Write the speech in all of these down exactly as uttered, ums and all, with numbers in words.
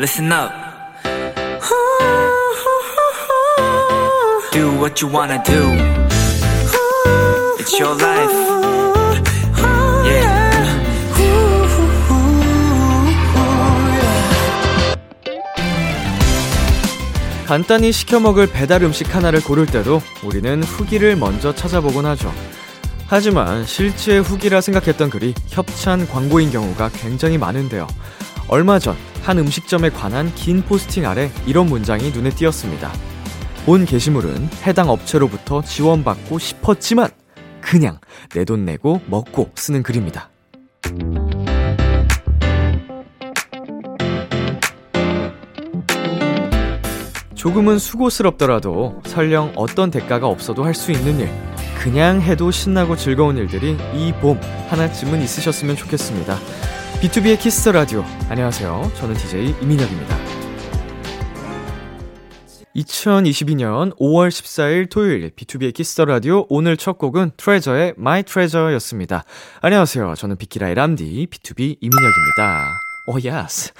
listen up. Do what you wanna do. It's your life. Yeah. 간단히 시켜 먹을 배달 음식 하나를 고를 때도 우리는 후기를 먼저 찾아보곤 하죠. 하지만 실제 후기라 생각했던 글이 협찬 광고인 경우가 굉장히 많은데요. 얼마 전 한 음식점에 관한 긴 포스팅 아래 이런 문장이 눈에 띄었습니다. 본 게시물은 해당 업체로부터 지원받고 싶었지만 그냥 내 돈 내고 먹고 쓰는 글입니다. 조금은 수고스럽더라도 설령 어떤 대가가 없어도 할 수 있는 일, 그냥 해도 신나고 즐거운 일들이 이 봄 하나쯤은 있으셨으면 좋겠습니다. 비투비의 키스 라디오. 안녕하세요. 저는 디제이 이민혁입니다. 이천이십이 년 오월 십사일 토요일 비투비의 키스 라디오. 오늘 첫 곡은 트레저의 마이 트레저였습니다. 안녕하세요. 저는 비키라의 람디 비투비 이민혁입니다. 오 예스.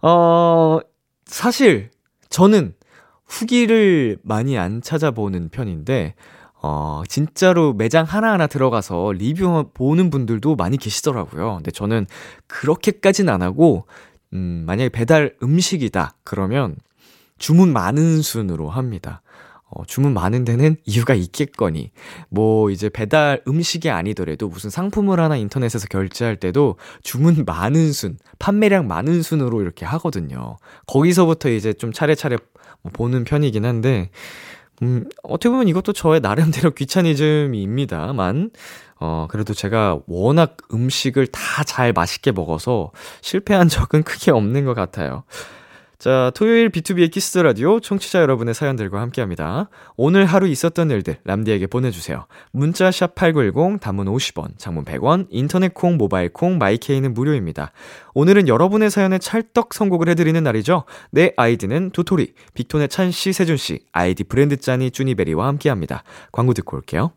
어 사실 저는 후기를 많이 안 찾아보는 편인데 어, 진짜로 매장 하나하나 들어가서 리뷰 보는 분들도 많이 계시더라고요. 근데 저는 그렇게까지는 안 하고, 음, 만약에 배달 음식이다, 그러면 주문 많은 순으로 합니다. 어, 주문 많은 데는 이유가 있겠거니. 뭐, 이제 배달 음식이 아니더라도 무슨 상품을 하나 인터넷에서 결제할 때도 주문 많은 순, 판매량 많은 순으로 이렇게 하거든요. 거기서부터 이제 좀 차례차례 보는 편이긴 한데, 음, 어떻게 보면 이것도 저의 나름대로 귀차니즘입니다만, 어, 그래도 제가 워낙 음식을 다 잘 맛있게 먹어서 실패한 적은 크게 없는 것 같아요. 자, 토요일 비투비의 키스 라디오 청취자 여러분의 사연들과 함께 합니다. 오늘 하루 있었던 일들 람디에게 보내주세요. 문자 샵 팔구일공, 단문 오십 원, 장문 백 원, 인터넷 콩, 모바일 콩, 마이케이는 무료입니다. 오늘은 여러분의 사연에 찰떡 선곡을 해드리는 날이죠. 내 아이디는 도토리, 빅톤의 찬씨, 세준씨, 아이디 브랜드 짠이 쭈니베리와 함께 합니다. 광고 듣고 올게요.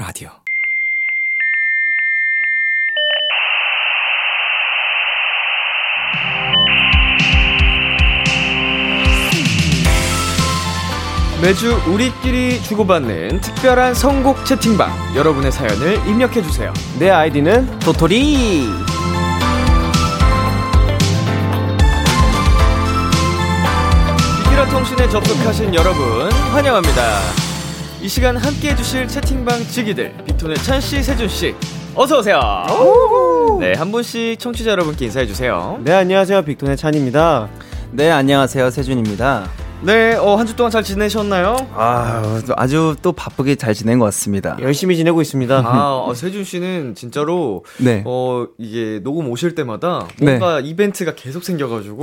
라디오. 매주 우리끼리 주고받는 특별한 선곡 채팅방. 여러분의 사연을 입력해주세요. 내 아이디는 도토리. 비키라통신에 접속하신 여러분 환영합니다. 이 시간 함께해 주실 채팅방 지기들 빅톤의 찬씨, 세준씨 어서오세요. 네, 한 분씩 청취자 여러분께 인사해주세요. 네, 안녕하세요. 빅톤의 찬입니다. 네, 안녕하세요. 세준입니다. 네, 어, 한 주 동안 잘 지내셨나요? 아, 아주 또 바쁘게 잘 지낸 것 같습니다. 열심히 지내고 있습니다. 아, 세준 씨는 진짜로 네. 어, 이게 녹음 오실 때마다 뭔가 네. 이벤트가 계속 생겨가지고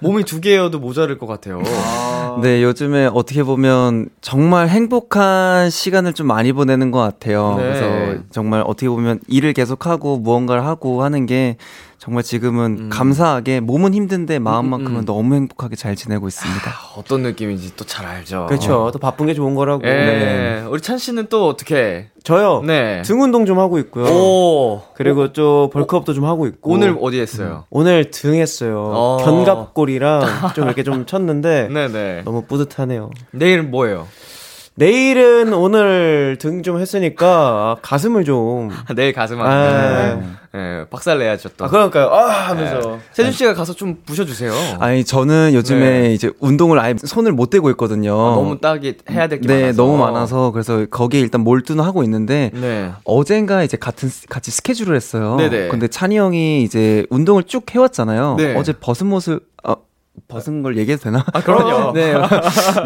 몸이 두 개여도 모자랄 것 같아요. 아. 네, 요즘에 어떻게 보면 정말 행복한 시간을 좀 많이 보내는 것 같아요. 네. 그래서 정말 어떻게 보면 일을 계속하고 무언가를 하고 하는 게 정말 지금은 음. 감사하게 몸은 힘든데 마음만큼은 음, 음. 너무 행복하게 잘 지내고 있습니다. 아, 어떤 느낌인지 또 잘 알죠. 그렇죠. 또 바쁜 게 좋은 거라고. 네. 우리 찬 씨는 또 어떻게? 저요. 네. 등 운동 좀 하고 있고요. 오. 그리고 오. 또 벌크업도 좀 하고 있고. 오늘 어디 했어요? 오늘 등 했어요. 오. 견갑골이랑 좀 이렇게 좀 쳤는데 네네. 너무 뿌듯하네요. 내일은 뭐예요? 내일은 오늘 등 좀 했으니까 가슴을 좀 내일 가슴 안 예, 박살 내야죠 또. 아, 그러니까요. 아 하면서 예. 세준 씨가 가서 좀 부셔주세요. 아니 저는 요즘에 네. 이제 운동을 아예 손을 못 대고 있거든요. 아, 너무 딱이 해야 될 게 네, 많아서. 너무 많아서 그래서 거기에 일단 몰두는 하고 있는데 네. 어젠가 이제 같은 같이 스케줄을 했어요. 네네. 근데 찬이 형이 이제 운동을 쭉 해왔잖아요. 네. 어제 벗은 모습. 아, 벗은 걸 얘기해도 되나? 아, 그럼요. 네,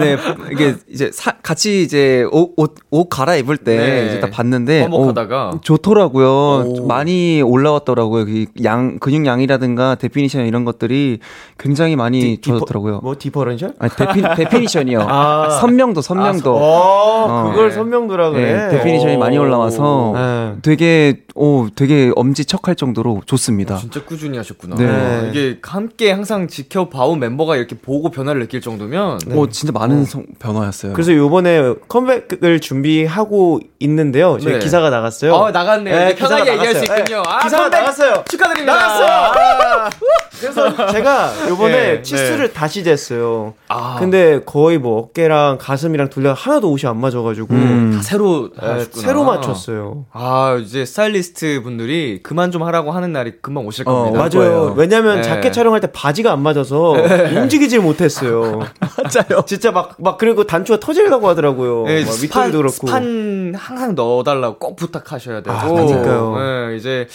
네, 이게 이제 사, 같이 이제 옷, 옷, 옷 갈아입을 때 네. 이제 다 봤는데 화목하다가 어, 좋더라고요. 오. 많이 올라왔더라고요. 그 양, 근육 양이라든가 데피니션 이런 것들이 굉장히 많이 디, 좋더라고요. 디퍼, 뭐 디퍼런셜? 아니, 데피, 데피니션이요. 아. 선명도, 선명도. 아, 어, 그걸 네. 선명도라 그래. 네, 데피니션이 오. 많이 올라와서 네. 되게, 오, 되게 엄지척할 정도로 좋습니다. 어, 진짜 꾸준히 하셨구나. 네. 네. 이게 함께 항상 지켜봐온 멤버가 이렇게 보고 변화를 느낄 정도면 네. 오, 진짜 많은 성, 변화였어요. 그래서 이번에 컴백을 준비하고 있는데요. 저희 네. 기사가 나갔어요. 어, 나갔네요. 네, 편하게 얘기할 나갔어요. 수 있군요. 네. 아, 기사가 나갔어요. 축하드립니다. 나갔어요. 아. 그래서 제가 이번에 네, 치수를 네. 다시 쟀어요. 아. 근데 거의 뭐 어깨랑 가슴이랑 둘 다 하나도 옷이 안 맞아가지고 음. 다 새로 네, 새로 맞췄어요. 아, 이제 스타일리스트 분들이 그만 좀 하라고 하는 날이 금방 오실 겁니다. 어, 맞아요. 왜냐면 네. 자켓 촬영할 때 바지가 안 맞아서 네. 움직이질 못했어요. 맞아요. 진짜 막, 막, 그리고 단추가 터지려고 하더라고요. 네, 밑판도 그렇고. 스판 항상 넣어달라고 꼭 부탁하셔야 되고. 아, 그러니까요. 네, 이제,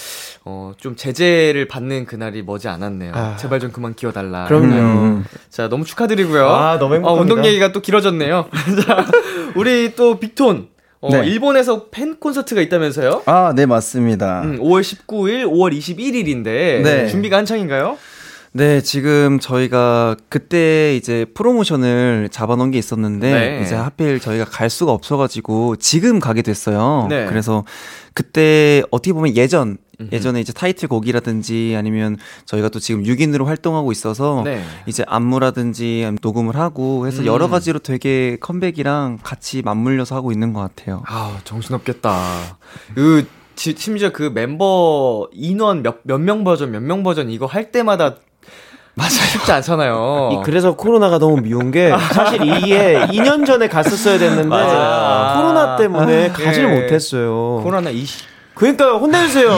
어, 좀 제재를 받는 그날이 머지 않았네요. 아. 제발 좀 그만 기어달라. 그럼요. 음. 자, 너무 축하드리고요. 아, 너무 행복합니다. 어, 운동 얘기가 또 길어졌네요. 자, 우리 또 빅톤. 어, 네. 일본에서 팬 콘서트가 있다면서요? 아, 네, 맞습니다. 음, 오월 십구일, 오월 이십일일인데. 네. 준비가 한창인가요? 네, 지금 저희가 그때 이제 프로모션을 잡아놓은 게 있었는데 네. 이제 하필 저희가 갈 수가 없어가지고 지금 가게 됐어요. 네. 그래서 그때 어떻게 보면 예전 예전에 이제 타이틀곡이라든지 아니면 저희가 또 지금 육 인으로 활동하고 있어서 네. 이제 안무라든지 녹음을 하고 해서 음. 여러 가지로 되게 컴백이랑 같이 맞물려서 하고 있는 것 같아요. 아, 정신없겠다. 으. 지, 심지어 그 멤버 인원 몇, 몇 명 버전, 몇 명 버전 이거 할 때마다 맞아요. 쉽지 않잖아요. 이, 그래서 코로나가 너무 미운 게 사실 이게 이 년 전에 갔었어야 됐는데 아, 코로나 때문에 아, 가지를 예. 못했어요. 코로나 이십. 그러니까요. 혼내주세요.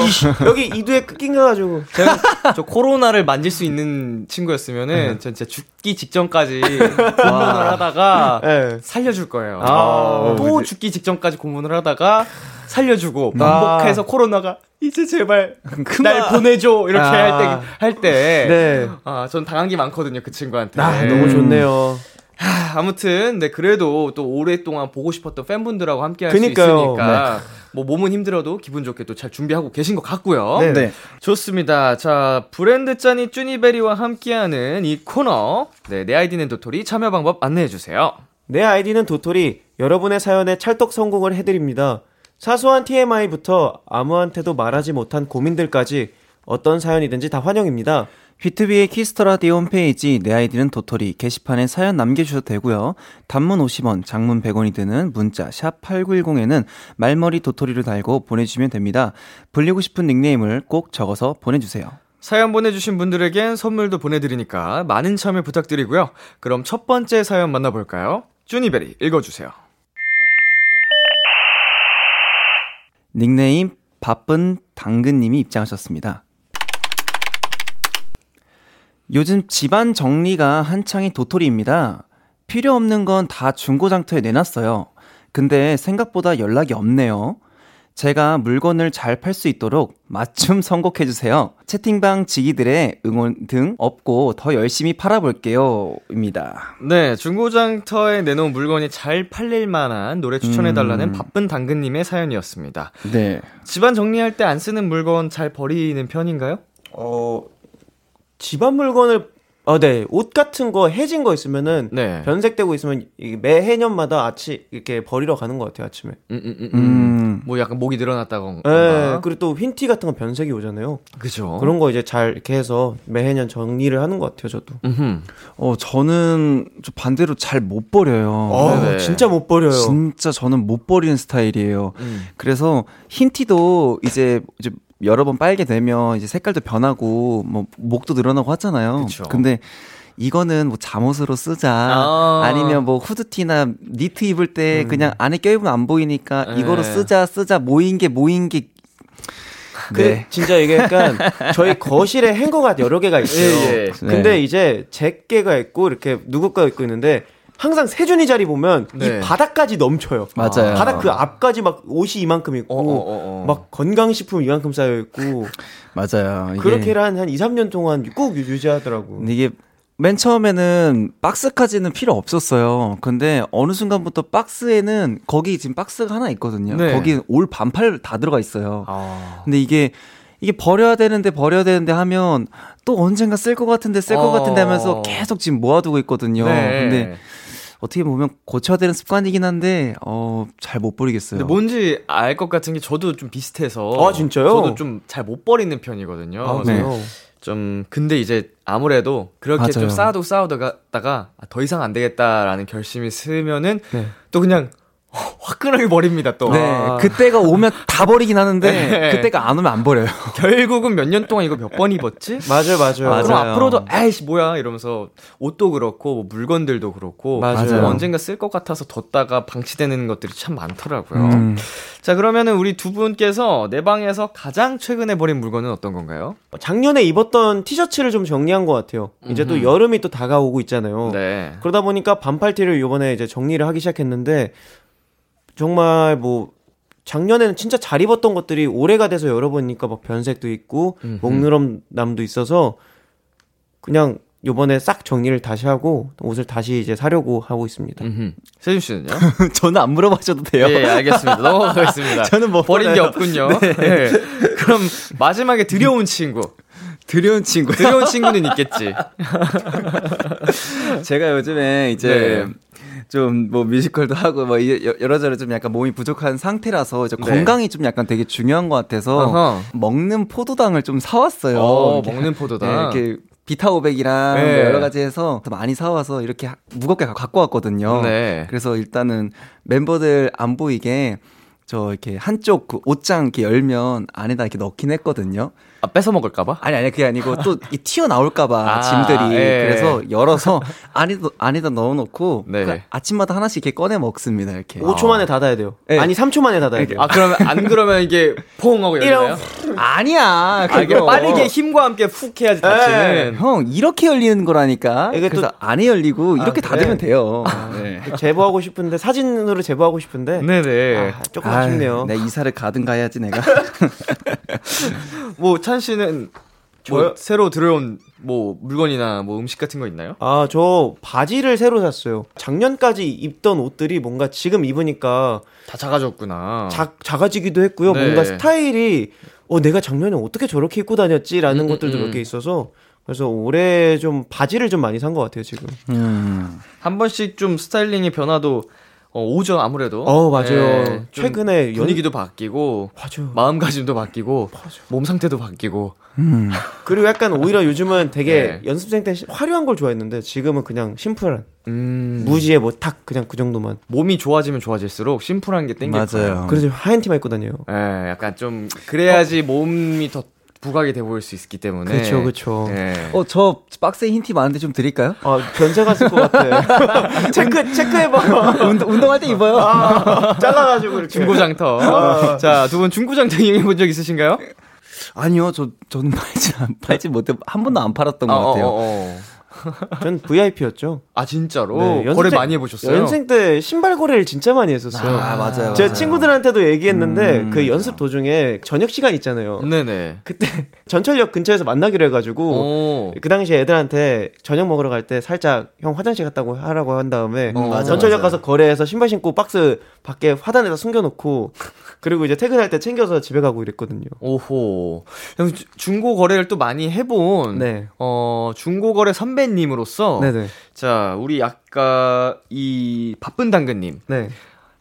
여기 이두에 낑겨가지고. 제가 저 코로나를 만질 수 있는 친구였으면은 진짜 죽기 직전까지 고문을 하다가 네. 살려줄 거예요. 아, 또 근데... 죽기 직전까지 고문을 하다가 살려주고 반복해서 아. 코로나가 이제 제발 그만. 날 보내줘 이렇게 할 때 할 때 네. 아, 전 당한 게 많거든요, 그 친구한테. 아, 너무 좋네요. 하, 아무튼 네, 그래도 또 오랫동안 보고 싶었던 팬분들하고 함께 할 수 있으니까 네. 뭐 몸은 힘들어도 기분 좋게 또 잘 준비하고 계신 것 같고요. 네, 네. 좋습니다. 자, 브랜드 짠이 쭈니베리와 함께하는 이 코너 네, 내 아이디는 도토리 참여 방법 안내해 주세요. 내 아이디는 도토리, 여러분의 사연에 찰떡 성공을 해드립니다. 사소한 티엠아이부터 아무한테도 말하지 못한 고민들까지 어떤 사연이든지 다 환영입니다. 비투비의 키스터라디오 홈페이지 내 아이디는 도토리 게시판에 사연 남겨주셔도 되고요. 단문 오십 원, 장문 백 원이 드는 문자 샵 팔구일공에는 말머리 도토리를 달고 보내주시면 됩니다. 불리고 싶은 닉네임을 꼭 적어서 보내주세요. 사연 보내주신 분들에겐 선물도 보내드리니까 많은 참여 부탁드리고요. 그럼 첫 번째 사연 만나볼까요? 쭈니베리 읽어주세요. 닉네임 바쁜 당근님이 입장하셨습니다. 요즘 집안 정리가 한창인 도토리입니다. 필요 없는 건 다 중고장터에 내놨어요. 근데 생각보다 연락이 없네요. 제가 물건을 잘 팔 수 있도록 맛 좀 선곡해주세요. 채팅방 지기들의 응원 등 업고 더 열심히 팔아볼게요. 입니다. 네, 중고장터에 내놓은 물건이 잘 팔릴 만한 노래 추천해달라는 음. 바쁜 당근님의 사연이었습니다. 네. 집안 정리할 때 안 쓰는 물건 잘 버리는 편인가요? 어... 집안 물건을 어, 네. 옷 같은 거 해진 거 있으면은 네. 변색되고 있으면 매 해년마다 아침 이렇게 버리러 가는 것 같아요, 아침에. 음, 음, 음. 음. 뭐 약간 목이 늘어났다거나. 네. 그리고 또 흰티 같은 건 변색이 오잖아요. 그죠. 그런 거 이제 잘 이렇게 해서 매 해년 정리를 하는 것 같아요, 저도. 음흠. 어, 저는 저 반대로 잘 못 버려요. 어, 네. 진짜 못 버려요. 진짜 저는 못 버리는 스타일이에요. 음. 그래서 흰티도 이제 이제 여러 번 빨게 되면 이제 색깔도 변하고 뭐 목도 늘어나고 하잖아요. 그쵸. 근데 이거는 뭐 잠옷으로 쓰자. 아~ 아니면 뭐 후드티나 니트 입을 때 음. 그냥 안에 껴입으면 안 보이니까 네. 이거로 쓰자 쓰자 모인 게 모인 게. 그 네. 진짜 이게 약간 저희 거실에 행거가 여러 개가 있어요. 예, 예. 근데 네. 이제 제 개가 있고 이렇게 누구 거 있고 있는데. 항상 세준이 자리 보면 네. 이 바닥까지 넘쳐요. 맞아요. 바닥 그 앞까지 막 옷이 이만큼 있고 어, 어, 어. 막 건강식품 이만큼 쌓여 있고 맞아요. 그렇게 한, 한 이, 삼 년 동안 꼭 유지하더라고. 이게 맨 처음에는 박스까지는 필요 없었어요. 근데 어느 순간부터 박스에는 거기 지금 박스가 하나 있거든요. 네. 거기 올 반팔 다 들어가 있어요. 아. 근데 이게 이게 버려야 되는데 버려야 되는데 하면 또 언젠가 쓸 것 같은데 쓸 것 어. 같은데 하면서 계속 지금 모아두고 있거든요. 네. 근데 어떻게 보면 고쳐야 되는 습관이긴 한데 어, 잘 못 버리겠어요. 근데 뭔지 알 것 같은 게 저도 좀 비슷해서. 아 진짜요? 저도 좀 잘 못 버리는 편이거든요. 아, 네. 좀 근데 이제 아무래도 그렇게 맞아요. 좀 쌓아도 쌓아다가 더 이상 안 되겠다라는 결심이 쓰면은 네. 또 그냥 화끈하게 버립니다 또. 네. 아. 그때가 오면 다 버리긴 하는데 네. 그때가 안 오면 안 버려요. 결국은 몇 년 동안 이거 몇 번 입었지? 맞아요, 맞아요. 맞아요. 그럼 앞으로도 에이씨 뭐야 이러면서 옷도 그렇고 뭐 물건들도 그렇고 맞아요. 언젠가 쓸 것 같아서 뒀다가 방치되는 것들이 참 많더라고요. 음. 자, 그러면은 우리 두 분께서 내 방에서 가장 최근에 버린 물건은 어떤 건가요? 작년에 입었던 티셔츠를 좀 정리한 것 같아요. 이제 음. 또 여름이 또 다가오고 있잖아요. 네. 그러다 보니까 반팔티를 이번에 이제 정리를 하기 시작했는데. 정말 뭐 작년에는 진짜 잘 입었던 것들이 올해가 돼서 열어보니까 막 변색도 있고 음흠. 목누름남도 있어서 그냥 요번에 싹 정리를 다시 하고 옷을 다시 이제 사려고 하고 있습니다. 세준 씨는요? 저는 안 물어봐셔도 돼요. 예, 알겠습니다. 넘어가겠습니다. 저는 뭐 버린 게 없군요. 네. 네. 그럼 마지막에 들여온 친구. 드려운 친구. 드려운 친구는 있겠지. 제가 요즘에 이제 네. 좀 뭐 뮤지컬도 하고 뭐 여러저러 좀 약간 몸이 부족한 상태라서 이제 네. 건강이 좀 약간 되게 중요한 것 같아서 어허. 먹는 포도당을 좀 사왔어요. 어, 먹는 포도당. 네, 이렇게 비타오백이랑 네. 여러 가지 해서 많이 사와서 이렇게 무겁게 갖고 왔거든요. 네. 그래서 일단은 멤버들 안 보이게 저 이렇게 한쪽 그 옷장 이렇게 열면 안에다 이렇게 넣긴 했거든요. 아, 뺏어 먹을까봐? 아니, 아니, 그게 아니고 또 튀어나올까봐 아, 짐들이. 예. 그래서 열어서 안에다, 안에다 넣어놓고 아침마다 하나씩 이렇게 꺼내 먹습니다, 이렇게. 오 초 만에 닫아야 돼요. 네. 아니, 삼 초 만에 닫아야 돼요. 아, 그러면, 안 그러면 이게 퐁 하고 열려요? 아니야. 그게 빠르게 힘과 함께 푹 해야지 닫히는. 형, 이렇게 열리는 거라니까. 이게 그래서 또... 안에 열리고 이렇게 아, 닫으면 네. 돼요. 아, 네. 제보하고 싶은데, 사진으로 제보하고 싶은데. 네네. 아, 조금 아유, 아쉽네요. 내 이사를 가든 가야지, 내가. 뭐 찬 씨는 뭐 새로 들어온 뭐 물건이나 뭐 음식 같은 거 있나요? 아, 저 바지를 새로 샀어요. 작년까지 입던 옷들이 뭔가 지금 입으니까 다 작아졌구나. 작 작아지기도 했고요. 네. 뭔가 스타일이 어 내가 작년에 어떻게 저렇게 입고 다녔지라는 음, 것들도 음. 몇 개 있어서 그래서 올해 좀 바지를 좀 많이 산 것 같아요 지금. 음. 한 번씩 좀 스타일링의 변화도. 어, 오죠, 아무래도. 어, 맞아요. 네, 최근에. 분위기도 연... 바뀌고. 맞아요. 마음가짐도 바뀌고. 맞아요. 몸 상태도 바뀌고. 음. 그리고 약간 오히려 요즘은 되게 네. 연습생 때 화려한 걸 좋아했는데 지금은 그냥 심플한. 음. 무지에 뭐 탁, 그냥 그 정도만. 몸이 좋아지면 좋아질수록 심플한 게 땡겨요. 맞아요. 그래서 하얀 티만 입고 다녀요. 예, 네, 약간 좀. 그래야지 어. 몸이 더. 부각이 돼 보일 수 있기 때문에. 그렇죠, 그렇죠. 네. 어, 저 박스에 흰 티 많은데 좀 드릴까요? 아, 변색 갔을 것 같아. 체크 체크해봐. 운동 운동할 때 입어요. 아, 잘라가지고 이렇게. 중고장터. 아. 자, 두 분 중고장터 이용해 본 적 있으신가요? 아니요, 저 저는 팔지 안 팔지 못해 한 번도 안 팔았던 것 같아요. 아, 어, 어, 어. 전 브이아이피였죠. 아, 진짜로? 네, 연습생, 거래 많이 해보셨어요? 연습생 때 신발 거래를 진짜 많이 했었어요. 아, 맞아요. 제 친구들한테도 얘기했는데 음, 그 맞아. 연습 도중에 저녁 시간 있잖아요. 네네. 그때 전철역 근처에서 만나기로 해가지고 오. 그 당시에 애들한테 저녁 먹으러 갈 때 살짝 형 화장실 갔다고 하라고 한 다음에 어, 맞아, 전철역 맞아. 가서 거래해서 신발 신고 박스 밖에 화단에다 숨겨놓고 그리고 이제 퇴근할 때 챙겨서 집에 가고 이랬거든요. 오호. 중고 거래를 또 많이 해본 네. 어, 중고 거래 선배님으로서 네네. 자, 우리 아까 이 바쁜 당근님. 네.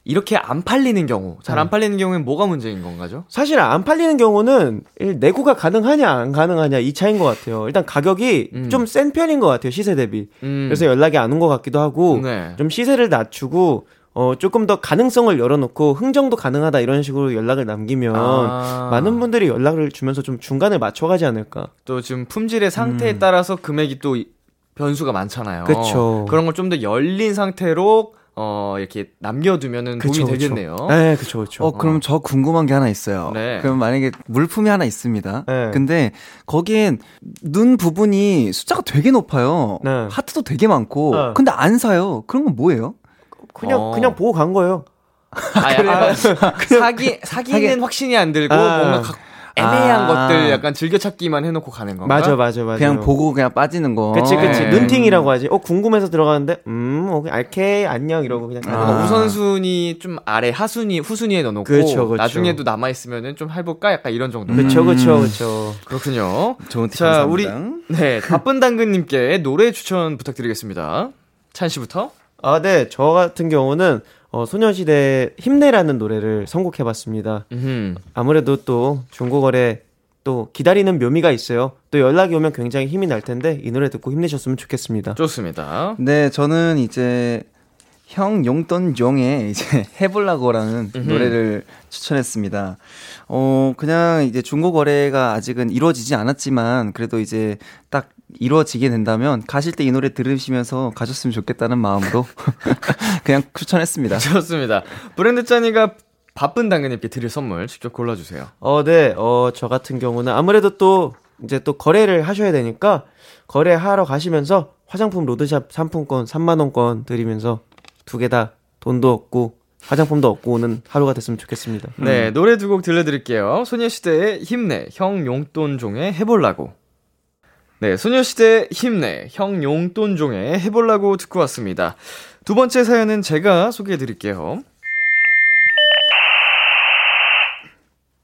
이렇게 안 팔리는 경우, 잘 안 팔리는 경우엔 뭐가 문제인 건가요? 사실 안 팔리는 경우는 내구가 가능하냐 안 가능하냐 이 차이인 것 같아요. 일단 가격이 음. 좀 센 편인 것 같아요, 시세 대비. 음. 그래서 연락이 안 온 것 같기도 하고 네. 좀 시세를 낮추고 어, 조금 더 가능성을 열어놓고 흥정도 가능하다 이런 식으로 연락을 남기면 아. 많은 분들이 연락을 주면서 좀 중간을 맞춰가지 않을까. 또 지금 품질의 상태에 음. 따라서 금액이 또 변수가 많잖아요. 그쵸. 그런 걸 좀 더 열린 상태로 어 이렇게 남겨두면은 도움이 되겠네요. 그쵸. 네, 그렇죠, 그렇죠. 어, 그럼 어. 저 궁금한 게 하나 있어요. 네. 그럼 만약에 물품이 하나 있습니다. 네. 근데 거기엔 눈 부분이 숫자가 되게 높아요. 네. 하트도 되게 많고, 네. 근데 안 사요. 그런 건 뭐예요? 그냥 어. 그냥 보고 간 거예요. 아, 아, 그래요? 아, 사기 사기는 사기. 확신이 안 들고 아. 뭔가. 가, 애매한 아. 것들 약간 즐겨찾기만 해놓고 가는 건가? 맞아, 맞아, 맞아. 그냥 보고 그냥 빠지는 거. 그치, 그치. 네. 눈팅이라고 하지. 어, 궁금해서 들어가는데, 음, 오케이, 안녕, 이러고 그냥. 아. 우선순위 좀 아래, 하순위, 후순위에 넣어놓고. 그쵸, 그쵸. 나중에도 남아있으면은 좀 해볼까? 약간 이런 정도. 그쵸, 그쵸, 그쵸. 그렇군요. 좋은 팁 자, 감사합니다. 우리, 네, 바쁜 당근님께 노래 추천 부탁드리겠습니다. 찬 씨부터? 아, 네. 저 같은 경우는, 어, 소녀시대의 힘내라는 노래를 선곡해봤습니다. 음흠. 아무래도 또 중고거래 또 기다리는 묘미가 있어요. 또 연락이 오면 굉장히 힘이 날 텐데 이 노래 듣고 힘내셨으면 좋겠습니다. 좋습니다. 네, 저는 이제 형 용돈 용에 이제 해보려고라는 음흠. 노래를 추천했습니다. 어, 그냥 이제 중고거래가 아직은 이루어지지 않았지만 그래도 이제 딱 이루어지게 된다면 가실 때 이 노래 들으시면서 가셨으면 좋겠다는 마음으로 그냥 추천했습니다. 좋습니다. 브랜드 짠이가 바쁜 당근님께 드릴 선물 직접 골라주세요. 어, 네. 어, 저 같은 경우는 아무래도 또 이제 또 거래를 하셔야 되니까 거래하러 가시면서 화장품 로드샵 상품권 삼만 원권 드리면서 두 개 다 돈도 얻고 화장품도 얻고 오는 하루가 됐으면 좋겠습니다. 음. 네. 노래 두 곡 들려드릴게요. 소녀시대의 힘내, 형 용돈종의 해보려고. 네, 소녀시대 힘내, 형 용돈종의 해보려고 듣고 왔습니다. 두 번째 사연은 제가 소개해드릴게요.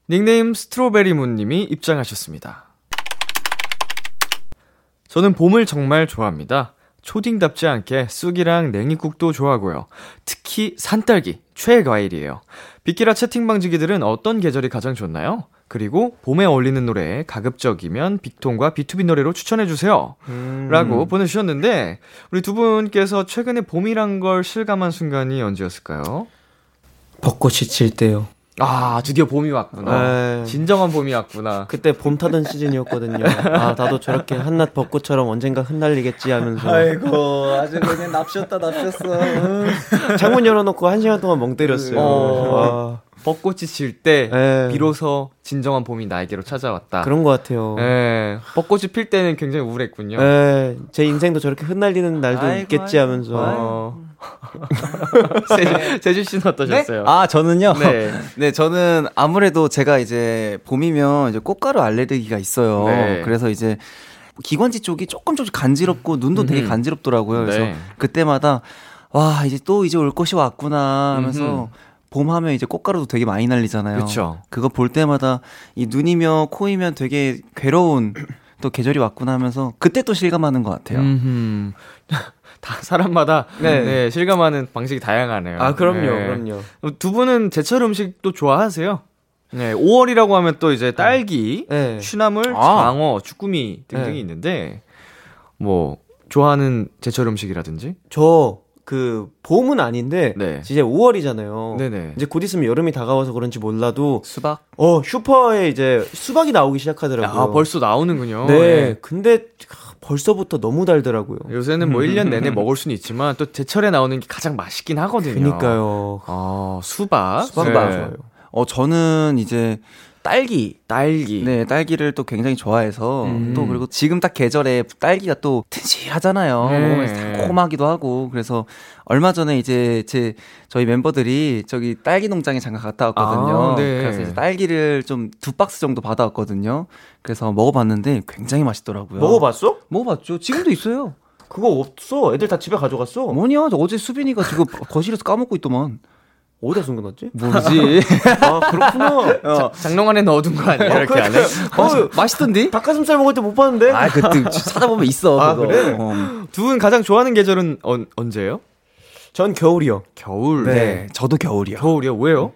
닉네임 스트로베리문님이 입장하셨습니다. 저는 봄을 정말 좋아합니다. 초딩답지 않게 쑥이랑 냉이국도 좋아하고요. 특히 산딸기, 최애과일이에요. 빅키라 채팅방지기들은 어떤 계절이 가장 좋나요? 그리고 봄에 어울리는 노래 가급적이면 빅톤과 비투비 노래로 추천해주세요. 음. 라고 보내주셨는데 우리 두 분께서 최근에 봄이란 걸 실감한 순간이 언제였을까요? 벚꽃이 질 때요. 아, 드디어 봄이 왔구나. 에이. 진정한 봄이 왔구나. 그때 봄 타던 시즌이었거든요. 아, 나도 저렇게 한낮 벚꽃처럼 언젠가 흩날리겠지 하면서. 아이고, 아주 그냥 납셨다 납셨어. 창문 열어놓고 한 시간 동안 멍 때렸어요. 어. 벚꽃이 질 때 비로소 진정한 봄이 나에게로 찾아왔다. 그런 것 같아요. 에이, 벚꽃이 필 때는 굉장히 우울했군요. 에이, 제 인생도 저렇게 흩날리는 날도 아이고, 있겠지 아이고, 하면서. 아이고. 세주, 세주 씨는 어떠셨어요? 네? 아, 저는요? 네. 네, 저는 아무래도 제가 이제 봄이면 이제 꽃가루 알레르기가 있어요. 네. 그래서 이제 기관지 쪽이 조금 조금 간지럽고 눈도 되게 간지럽더라고요. 그래서 네. 그때마다 와, 이제 또 이제 올 것이 왔구나 하면서 봄하면 이제 꽃가루도 되게 많이 날리잖아요. 그렇죠. 그거 볼 때마다 이 눈이며 코이면 되게 괴로운 또 계절이 왔구나 하면서 그때 또 실감하는 것 같아요. 음흠. 다 사람마다 네. 네, 실감하는 방식이 다양하네요. 아, 그럼요. 네. 그럼요. 두 분은 제철 음식도 좋아하세요? 네, 오월이라고 하면 또 이제 딸기, 네. 취나물, 아. 장어, 주꾸미 등등이 네. 있는데 뭐 좋아하는 제철 음식이라든지? 저 그 봄은 아닌데 네. 이제 오월이잖아요. 네네. 이제 곧 있으면 여름이 다가와서 그런지 몰라도 수박? 어, 슈퍼에 이제 수박이 나오기 시작하더라고요. 아, 벌써 나오는군요. 네. 네. 근데 벌써부터 너무 달더라고요. 요새는 뭐 일 년 내내 먹을 수는 있지만 또 제철에 나오는 게 가장 맛있긴 하거든요. 그러니까요. 아, 수박. 수박 네. 맞아요. 어, 저는 이제 딸기, 딸기, 네, 딸기를 또 굉장히 좋아해서 음. 또 그리고 지금 딱 계절에 딸기가 또 튼실하잖아요. 네. 달콤하기도 하고 그래서 얼마 전에 이제 제 저희 멤버들이 저기 딸기 농장에 잠깐 갔다 왔거든요. 아, 네. 그래서 이제 딸기를 좀 두 박스 정도 받아왔거든요. 그래서 먹어봤는데 굉장히 맛있더라고요. 먹어봤어? 먹어봤죠. 지금도 있어요. 그거 없어. 애들 다 집에 가져갔어. 뭐냐? 어제 수빈이가 지금 거실에서 까먹고 있더만. 어디다 숨겨놨지? 뭐지? 아, 그렇구나. 장롱안에 넣어둔 거 아니야? 어, 이렇게 안에? 어, 맛있던데? 닭가슴살 먹을 때 못 봤는데? 아, 그때 찾아보면 있어. 아, 그거. 그래? 어. 두 분 가장 좋아하는 계절은 어, 언제예요? 전 겨울이요. 겨울? 네. 네. 저도 겨울이요. 겨울이요? 왜요?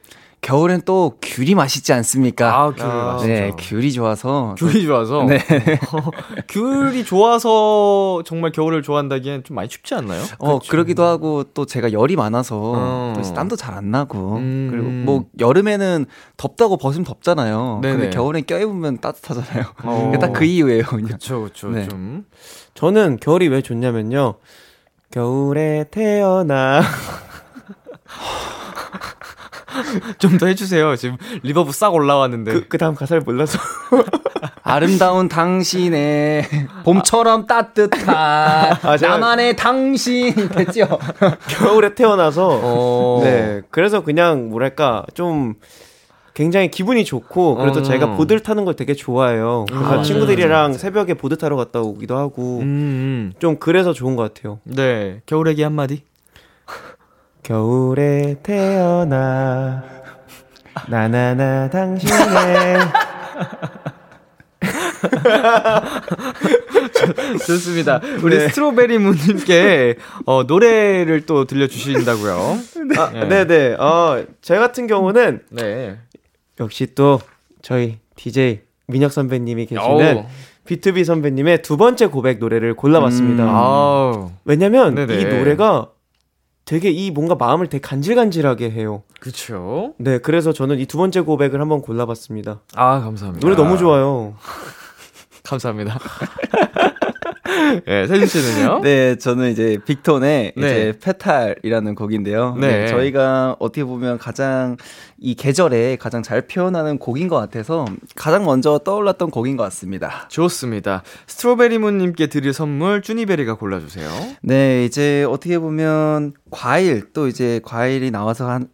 겨울엔 또 귤이 맛있지 않습니까? 아, 귤이 아, 맛있죠. 네, 귤이 좋아서. 귤이 좋아서? 네. 어, 귤이 좋아서 정말 겨울을 좋아한다기엔 좀 많이 춥지 않나요? 어, 그렇죠. 그러기도 하고 또 제가 열이 많아서 어. 또 땀도 잘 안 나고 음. 그리고 뭐 여름에는 덥다고 벗으면 덥잖아요. 네네. 근데 겨울엔 껴입으면 따뜻하잖아요. 어. 딱 그 이유예요. 그렇죠, 그렇죠. 네. 좀. 저는 겨울이 왜 좋냐면요. 겨울에 태어나. 좀 더 해주세요. 지금 리버브 싹 올라왔는데 그, 그 다음 가사를 몰라서. 아름다운 당신의 봄처럼 따뜻한 아, 나만의 당신 됐죠. 겨울에 태어나서 어... 네, 그래서 그냥 뭐랄까 좀 굉장히 기분이 좋고, 그래도 음. 제가 보드를 타는 걸 되게 좋아해요. 그래서 아, 친구들이랑 맞아. 새벽에 보드 타러 갔다 오기도 하고, 음. 좀 그래서 좋은 것 같아요. 네. 겨울에기 한마디? 겨울에 태어나, 나나나 당신의. 좋습니다. 우리 네. 스트로베리 무님께 어, 노래를 또 들려주신다고요. 네. 아, 네. 네네. 어, 저 같은 경우는 네. 역시 또 저희 디제이 민혁 선배님이 계시는 오. 비투비 선배님의 두 번째 고백 노래를 골라봤습니다. 음, 왜냐면 네네. 이 노래가 되게 이 뭔가 마음을 되게 간질간질하게 해요. 그렇죠. 네, 그래서 저는 이 두 번째 고백을 한번 골라봤습니다. 아, 감사합니다. 노래 너무 좋아요. 감사합니다. 네, 세준 씨는요? 네, 저는 이제 빅톤의 네. 이제 페탈이라는 곡인데요. 네. 네, 저희가 어떻게 보면 가장 이 계절에 가장 잘 표현하는 곡인 것 같아서 가장 먼저 떠올랐던 곡인 것 같습니다. 좋습니다. 스트로베리무님께 드릴 선물 쭈니베리가 골라주세요. 네, 이제 어떻게 보면 과일 또 이제 과일이 나와서 한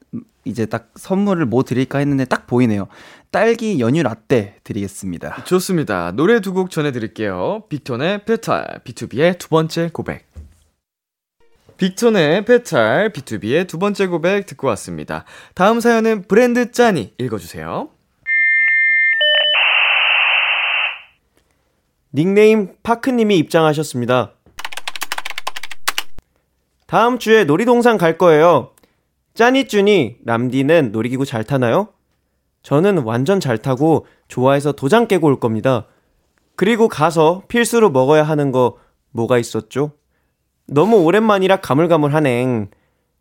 이제 딱 선물을 뭐 드릴까 했는데 딱 보이네요. 딸기 연유 라떼 드리겠습니다. 좋습니다. 노래 두 곡 전해드릴게요. 빅톤의 페탈, 비투비의 두 번째 고백. 빅톤의 페탈, 비투비의 두 번째 고백 듣고 왔습니다. 다음 사연은 브랜드 짠이 읽어주세요. 닉네임 파크님이 입장하셨습니다. 다음 주에 놀이동산 갈 거예요. 짠이쭈니, 람디는 놀이기구 잘 타나요? 저는 완전 잘 타고 좋아해서 도장 깨고 올 겁니다. 그리고 가서 필수로 먹어야 하는 거 뭐가 있었죠? 너무 오랜만이라 가물가물하네.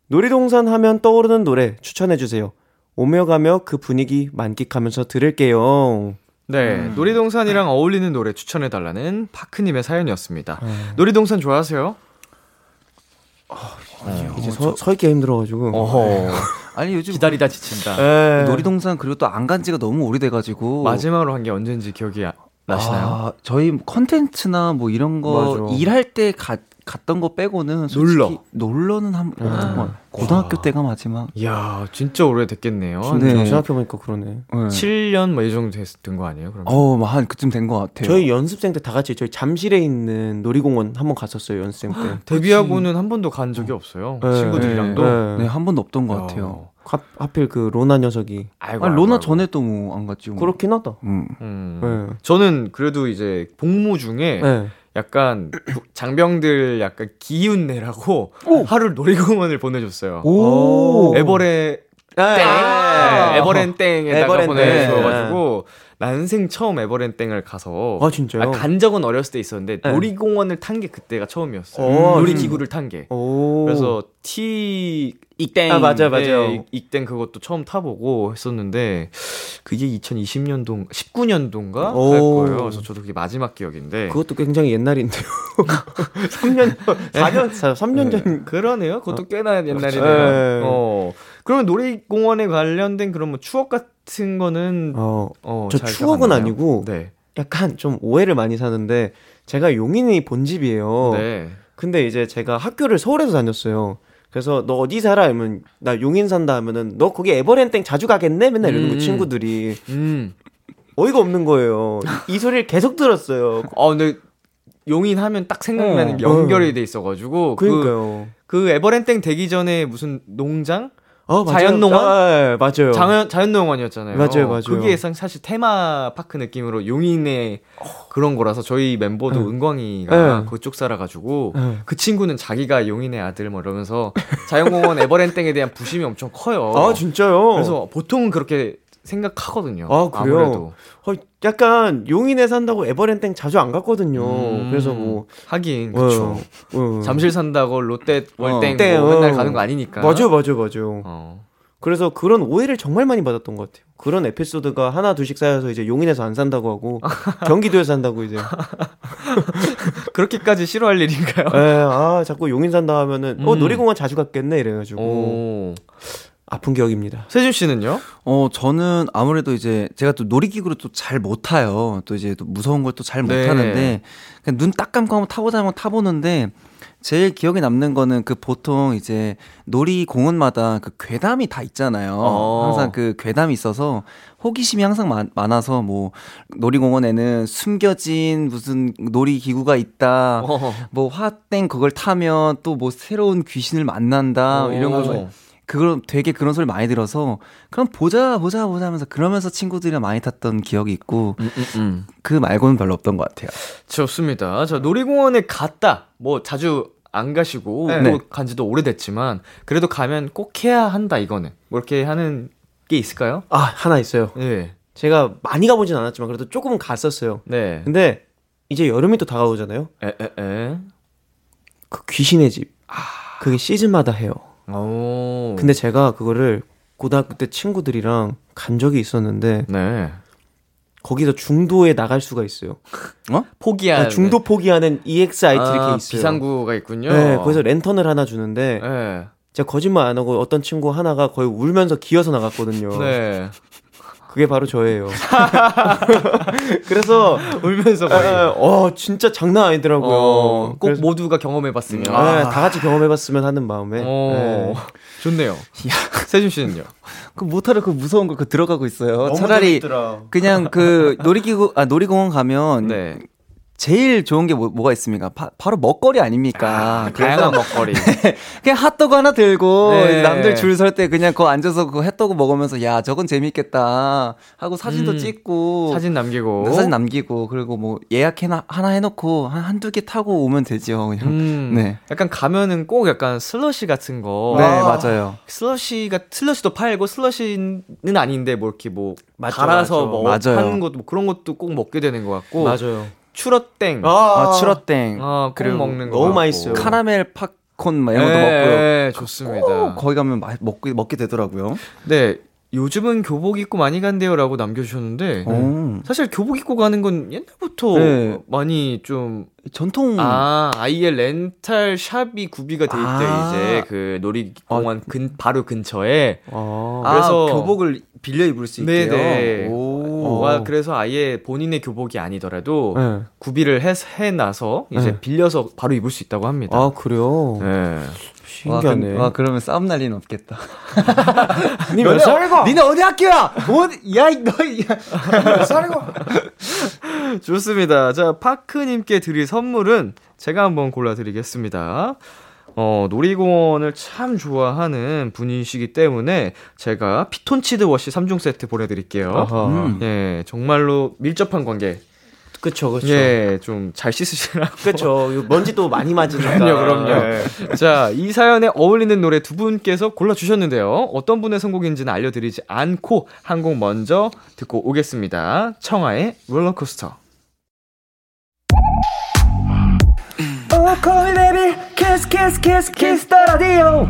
놀이동산 하면 떠오르는 노래 추천해주세요. 오며 가며 그 분위기 만끽하면서 들을게요. 네, 음. 놀이동산이랑 어울리는 노래 추천해달라는 파크님의 사연이었습니다. 음. 놀이동산 좋아하세요? 어, 아니요. 이제 서, 저... 서 있기가 힘들어가지고. 어허. 아니 요즘 기다리다 지친다. 에이. 놀이동산 그리고 또 안 간 지가 너무 오래돼가지고 마지막으로 한 게 언제인지 기억이 아, 나시나요? 아, 저희 컨텐츠나 뭐 이런 거 맞아. 일할 때 가, 갔던 거 빼고는 솔직히 놀러 놀러는 한 음. 고등학교 와. 때가 마지막. 이야 진짜 오래됐겠네요. 네. 중학교 보니까 그러네. 네. 칠 년 뭐 이 정도 된 거 아니에요? 그러면? 어, 막 한 그쯤 된 거 같아요. 저희 연습생 때 다 같이 저희 잠실에 있는 놀이공원 한번 갔었어요. 연습생 때. 데뷔하고는 한 번도 간 적이 없어요. 네. 친구들이랑도. 네. 네, 한 번도 없던 거 야. 같아요. 하, 하필 그 로나 녀석이. 아이고, 아니, 로나 전에 또 뭐 안 갔지. 뭐. 그렇긴 하다. 음. 음. 네. 저는 그래도 이제 복무 중에 네. 약간 장병들 약간 기운 내라고 오! 하루를 놀이공원을 보내줬어요. 오! 에버레 땡, 아~ 에버랜 땡에다가 에버랜 보내줘가지고 네. 난생 처음 에버랜 땡을 가서. 아 진짜요? 아, 간 적은 어렸을 때 있었는데 네. 놀이공원을 탄 게 그때가 처음이었어요. 오, 놀이기구를 탄 게. 오. 그래서 티 익땡. 아 맞아 맞아. 익땡 그것도 처음 타보고 했었는데 그게 이천이십 년도 십구 년도인가 할 거예요. 그래서 저도 그게 마지막 기억인데. 그것도 굉장히 옛날인데요. 삼 년 사 년 삼 년 전. 네. 그러네요. 그것도 어? 꽤나 옛날이네요. 어. 그러면 놀이공원에 관련된 그런 뭐 추억 같은 거는 어, 어, 저 추억은 아니고 네. 약간 좀 오해를 많이 사는데 제가 용인이 본집이에요. 네. 근데 이제 제가 학교를 서울에서 다녔어요. 그래서 너 어디 살아? 하면 나 용인 산다 하면은 너 거기 에버랜땡 자주 가겠네? 맨날 음. 이러는 거 친구들이 음. 어이가 없는 거예요. 이 소리를 계속 들었어요. 아 근데 용인 하면 딱 생각나는 어. 게 연결이 돼 있어가지고 그러니까요. 그, 그 에버랜땡 되기 전에 무슨 농장? 어, 자연농원? 아, 맞아요. 자연, 자연농원이었잖아요. 맞아요, 맞아요. 그게 사실 테마파크 느낌으로 용인의 그런 거라서 저희 멤버도 응. 은광이가 응. 그쪽 살아가지고 응. 그 친구는 자기가 용인의 아들 뭐 이러면서 자연공원 에버랜땡에 대한 부심이 엄청 커요. 아, 진짜요? 그래서 보통은 그렇게 생각하거든요. 아, 그래요? 아무래도. 어, 약간 용인에 산다고 에버랜땡 자주 안 갔거든요. 음, 그래서 뭐 하긴 그렇죠. 어, 어. 잠실 산다고 롯데 월땡 어, 뭐 어. 맨날 가는 거 아니니까. 맞아요, 맞아요, 맞아요. 어. 그래서 그런 오해를 정말 많이 받았던 것 같아요. 그런 에피소드가 하나 둘씩 쌓여서 이제 용인에서 안 산다고 하고 경기도에서 산다고 이제 그렇게까지 싫어할 일인가요? 에, 아 자꾸 용인 산다 하면은 음. 어 놀이공원 자주 갔겠네 이래가지고. 오. 아픈 기억입니다. 세준 씨는요? 어, 저는 아무래도 이제 제가 또 놀이기구를 또 잘 못 타요. 또 이제 또 무서운 걸 또 잘 못 네. 타는데 그냥 눈 딱 감고 한번 타보자 한번 타보는데 제일 기억에 남는 거는 그 보통 이제 놀이공원마다 그 괴담이 다 있잖아요. 어. 항상 그 괴담이 있어서 호기심이 항상 마, 많아서 뭐 놀이공원에는 숨겨진 무슨 놀이기구가 있다. 어허. 뭐 화땡 그걸 타면 또 뭐 새로운 귀신을 만난다. 어. 이런 거 그걸 되게 그런 소리 많이 들어서 그럼 보자 보자 보자 하면서 그러면서 친구들이랑 많이 탔던 기억이 있고 음, 음, 음. 그 말고는 별로 없던 것 같아요. 좋습니다. 자, 놀이공원에 갔다 뭐 자주 안 가시고 네. 뭐 간지도 오래됐지만 그래도 가면 꼭 해야 한다 이거는 뭐 이렇게 하는 게 있을까요? 아 하나 있어요. 네. 제가 많이 가보진 않았지만 그래도 조금은 갔었어요. 네. 근데 이제 여름이 또 다가오잖아요. 에에에 그 귀신의 집 아... 그게 시즌마다 해요. 오. 근데 제가 그거를 고등학교 때 친구들이랑 간 적이 있었는데 네. 거기서 중도에 나갈 수가 있어요. 어? 포기하는 아, 중도 포기하는 이엑스아이티 아, 이렇게 있어요. 비상구가 있군요. 네, 거기서 랜턴을 하나 주는데 네. 제가 거짓말 안 하고 어떤 친구 하나가 거의 울면서 기어서 나갔거든요. 네. 그게 바로 저예요. 그래서 울면서 아, 어 진짜 장난 아니더라고요. 어, 꼭 그래서, 모두가 경험해봤으면 네, 아. 다 같이 경험해봤으면 하는 마음에 네. 좋네요. 세준 씨는요? 그 못하러 그 무서운 거 그 들어가고 있어요. 차라리 재밌더라. 그냥 그 놀이기구 아 놀이공원 가면. 네. 제일 좋은 게 뭐, 뭐가 있습니까? 바, 바로 먹거리 아닙니까? 아, 다양한 먹거리. 그냥 핫도그 하나 들고 네. 남들 줄 설 때 그냥 그거 앉아서 그거 핫도그 먹으면서 야 저건 재밌겠다 하고 사진도 음, 찍고 사진 남기고 사진 남기고 그리고 뭐 예약 해나, 하나 해놓고 한, 한두 개 타고 오면 되죠. 그냥. 음, 네. 약간 가면은 꼭 약간 슬러시 같은 거. 네 아, 맞아요. 슬러시가 슬러시도 팔고 슬러시는 아닌데 뭐 이렇게 뭐 맞죠, 갈아서 맞죠. 뭐 맞아요. 파는 것도 뭐 그런 것도 꼭 먹게 되는 것 같고. 맞아요. 추러땡, 아, 아 추러땡, 아, 그리고 먹는 거 너무 맛있어요. 카라멜 팝콘 막 이런 것도 네, 먹고요. 네, 좋습니다. 거기 가면 마, 먹게 먹게 되더라고요. 네, 요즘은 교복 입고 많이 간대요라고 남겨주셨는데 오. 사실 교복 입고 가는 건 옛날부터 네. 많이 좀 전통 아 아예 렌탈 샵이 구비가 돼 있대 아. 이제 그 놀이공원 아. 근 바로 근처에 아. 그래서 아, 교복을 빌려 입을 수 있대요. 네네. 오. 와, 그래서 아예 본인의 교복이 아니더라도 네. 구비를 해, 해놔서 이제 네. 빌려서 바로 입을 수 있다고 합니다. 아, 그래요? 네. 신기하네. 와, 와 그러면 싸움 날 리는 없겠다. 니 몇 살이고? 니네 어디 학교야? 야, 너, 야. 몇 살이고? 좋습니다. 자, 파크님께 드릴 선물은 제가 한번 골라드리겠습니다. 어, 놀이공원을 참 좋아하는 분이시기 때문에 제가 피톤치드 워시 삼 종 세트 보내드릴게요. 음. 예, 정말로 밀접한 관계. 그쵸, 그쵸. 예, 좀 잘 씻으시라고. 그쵸. 먼지도 많이 맞으니까. 그럼요, 그럼요. 네. 자, 이 사연에 어울리는 노래 두 분께서 골라주셨는데요. 어떤 분의 선곡인지는 알려드리지 않고 한 곡 먼저 듣고 오겠습니다. 청하의 롤러코스터. Kiss, kiss, kiss, kiss the radio.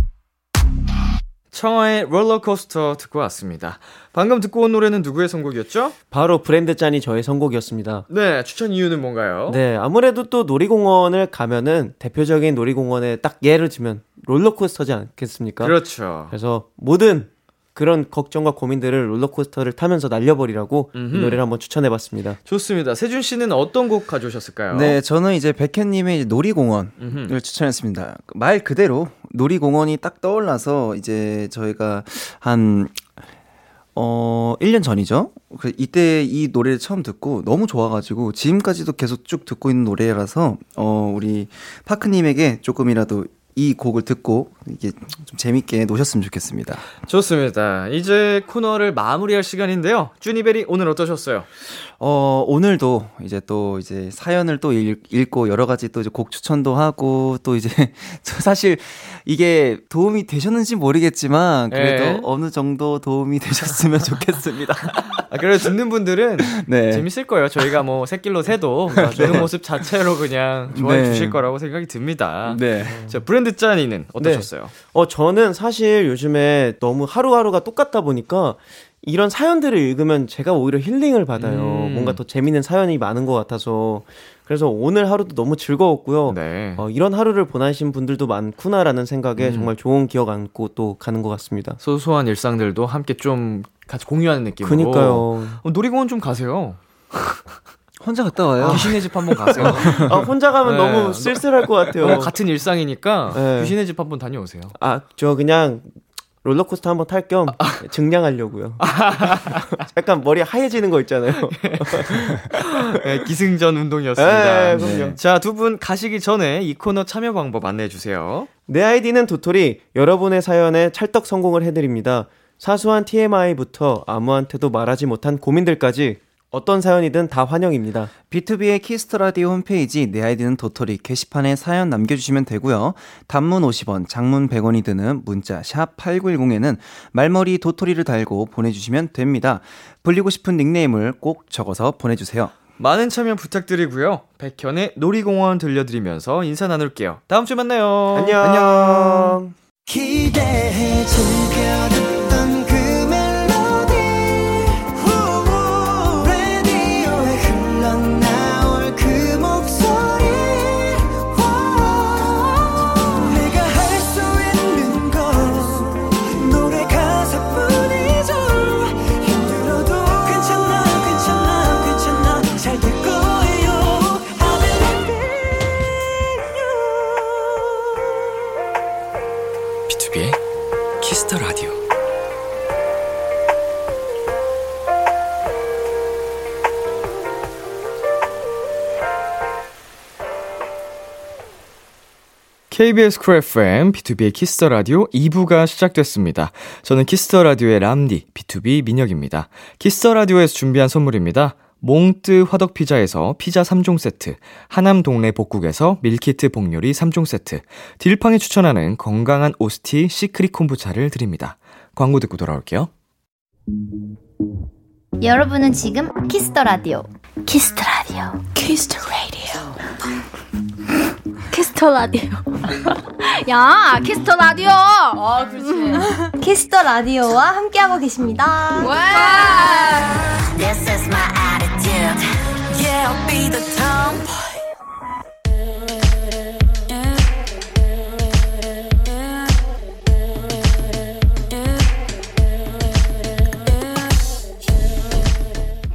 청하의 롤러코스터 듣고 왔습니다. 방금 듣고 온 노래는 누구의 선곡이었죠? 바로 브랜드 짠이 저의 선곡이었습니다. 네, 추천 이유는 뭔가요? 네, 아무래도 또 놀이공원을 가면은 대표적인 놀이공원에 딱 예를 들면 롤러코스터지 않겠습니까? 그렇죠. 그래서 모든 그런 걱정과 고민들을 롤러코스터를 타면서 날려버리라고 음흠. 이 노래를 한번 추천해봤습니다. 좋습니다. 세준 씨는 어떤 곡 가져오셨을까요? 네, 저는 이제 백현님의 놀이공원을 음흠. 추천했습니다. 말 그대로 놀이공원이 딱 떠올라서 이제 저희가 한 어, 일 년 전이죠. 이때 이 노래를 처음 듣고 너무 좋아가지고 지금까지도 계속 쭉 듣고 있는 노래라서 어, 우리 파크님에게 조금이라도 이 곡을 듣고 이게 좀 재밌게 노셨으면 좋겠습니다. 좋습니다. 이제 코너를 마무리할 시간인데요. 쭈니베리 오늘 어떠셨어요? 어 오늘도 이제 또 이제 사연을 또 읽, 읽고 여러 가지 또 이제 곡 추천도 하고 또 이제 사실 이게 도움이 되셨는지 모르겠지만 그래도 네. 어느 정도 도움이 되셨으면 좋겠습니다. 아, 그래도 듣는 분들은 네. 재밌을 거예요. 저희가 뭐 새끼로 새도 좋은 네. 모습 자체로 그냥 좋아해 네. 주실 거라고 생각이 듭니다. 네. 자, 브랜드 짠이는 어떠셨어요? 네. 어 저는 사실 요즘에 너무 하루하루가 똑같다 보니까 이런 사연들을 읽으면 제가 오히려 힐링을 받아요. 음. 뭔가 더 재밌는 사연이 많은 것 같아서 그래서 오늘 하루도 너무 즐거웠고요. 네. 어, 이런 하루를 보내신 분들도 많구나라는 생각에 음. 정말 좋은 기억 안고 또 가는 것 같습니다. 소소한 일상들도 함께 좀 같이 공유하는 느낌으로. 그니까요. 어, 놀이공원 좀 가세요. 혼자 갔다 와요. 귀신의 집 한번 가세요. 아, 혼자 가면 네. 너무 쓸쓸할 것 같아요. 어, 같은 일상이니까 네. 귀신의 집 한번 다녀오세요. 아, 저 그냥 롤러코스터 한번 탈 겸 아. 증량하려고요. 아. 약간 머리 하얘지는 거 있잖아요. 네, 기승전 운동이었습니다. 에이, 네. 자, 두 분 가시기 전에 이 코너 참여 방법 안내해 주세요. 내 아이디는 도토리. 여러분의 사연에 찰떡 성공을 해드립니다. 사소한 티엠아이부터 아무한테도 말하지 못한 고민들까지 어떤 사연이든 다 환영입니다. 비투비의 키스트라디오 홈페이지 내 아이디는 도토리 게시판에 사연 남겨주시면 되고요. 단문 오십 원, 장문 백 원이 드는 문자 샵 팔구일공에는 말머리 도토리를 달고 보내주시면 됩니다. 불리고 싶은 닉네임을 꼭 적어서 보내주세요. 많은 참여 부탁드리고요. 백현의 놀이공원 들려드리면서 인사 나눌게요. 다음 주에 만나요. 안녕. 안녕. 기대해줄게. 케이비에스 쿨 에프엠, 비투비의 키스터 라디오 이 부가 시작됐습니다. 저는 키스터 라디오의 람디, 비투비 민혁입니다. 키스터 라디오에서 준비한 선물입니다. 몽뜨 화덕 피자에서 피자 삼 종 세트, 하남 동네 복국에서 밀키트 복요리 삼 종 세트, 딜팡이 추천하는 건강한 오스티 시크릿 콤부차를 드립니다. 광고 듣고 돌아올게요. 여러분은 지금 키스터 라디오, 키스터 라디오, 키스터 라디오. 키스터 라디오. 야, 키스터 라디오. 아, 그렇지. 키스터 라디오와 함께하고 계십니다. 와! This is my attitude. Yeah, I'll be the tomboy.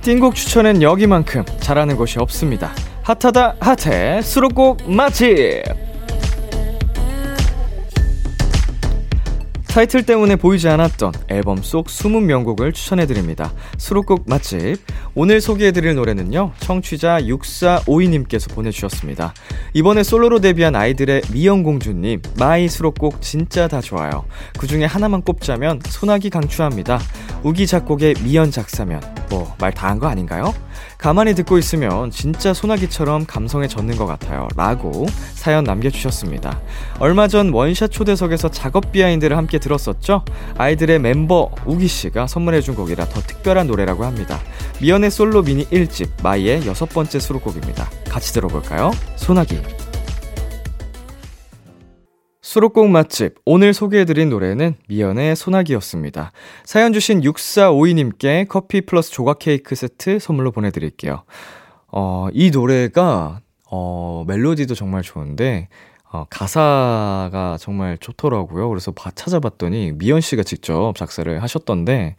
띵곡 추천엔 여기만큼 잘하는 곳이 없습니다. 핫하다 핫해 수록곡 맛집. 타이틀 때문에 보이지 않았던 앨범 속 숨은 명곡을 추천해드립니다. 수록곡 맛집. 오늘 소개해드릴 노래는요, 청취자 육사오이님께서 보내주셨습니다. 이번에 솔로로 데뷔한 아이들의 미영공주님 마이 수록곡 진짜 다 좋아요. 그 중에 하나만 꼽자면 소나기 강추합니다. 우기 작곡의 미연 작사면 뭐 말 다 한 거 아닌가요? 가만히 듣고 있으면 진짜 소나기처럼 감성에 젖는 것 같아요 라고 사연 남겨주셨습니다. 얼마 전 원샷 초대석에서 작업 비하인드를 함께 들었었죠? 아이들의 멤버 우기씨가 선물해준 곡이라 더 특별한 노래라고 합니다. 미연의 솔로 미니 일 집 마이의 여섯 번째 수록곡입니다. 같이 들어볼까요? 소나기. 수록곡 맛집. 오늘 소개해드린 노래는 미연의 소나기였습니다. 사연 주신 육사오이님께 커피 플러스 조각 케이크 세트 선물로 보내드릴게요. 어, 이 노래가 어, 멜로디도 정말 좋은데 어, 가사가 정말 좋더라고요. 그래서 봐, 찾아봤더니 미연 씨가 직접 작사를 하셨던데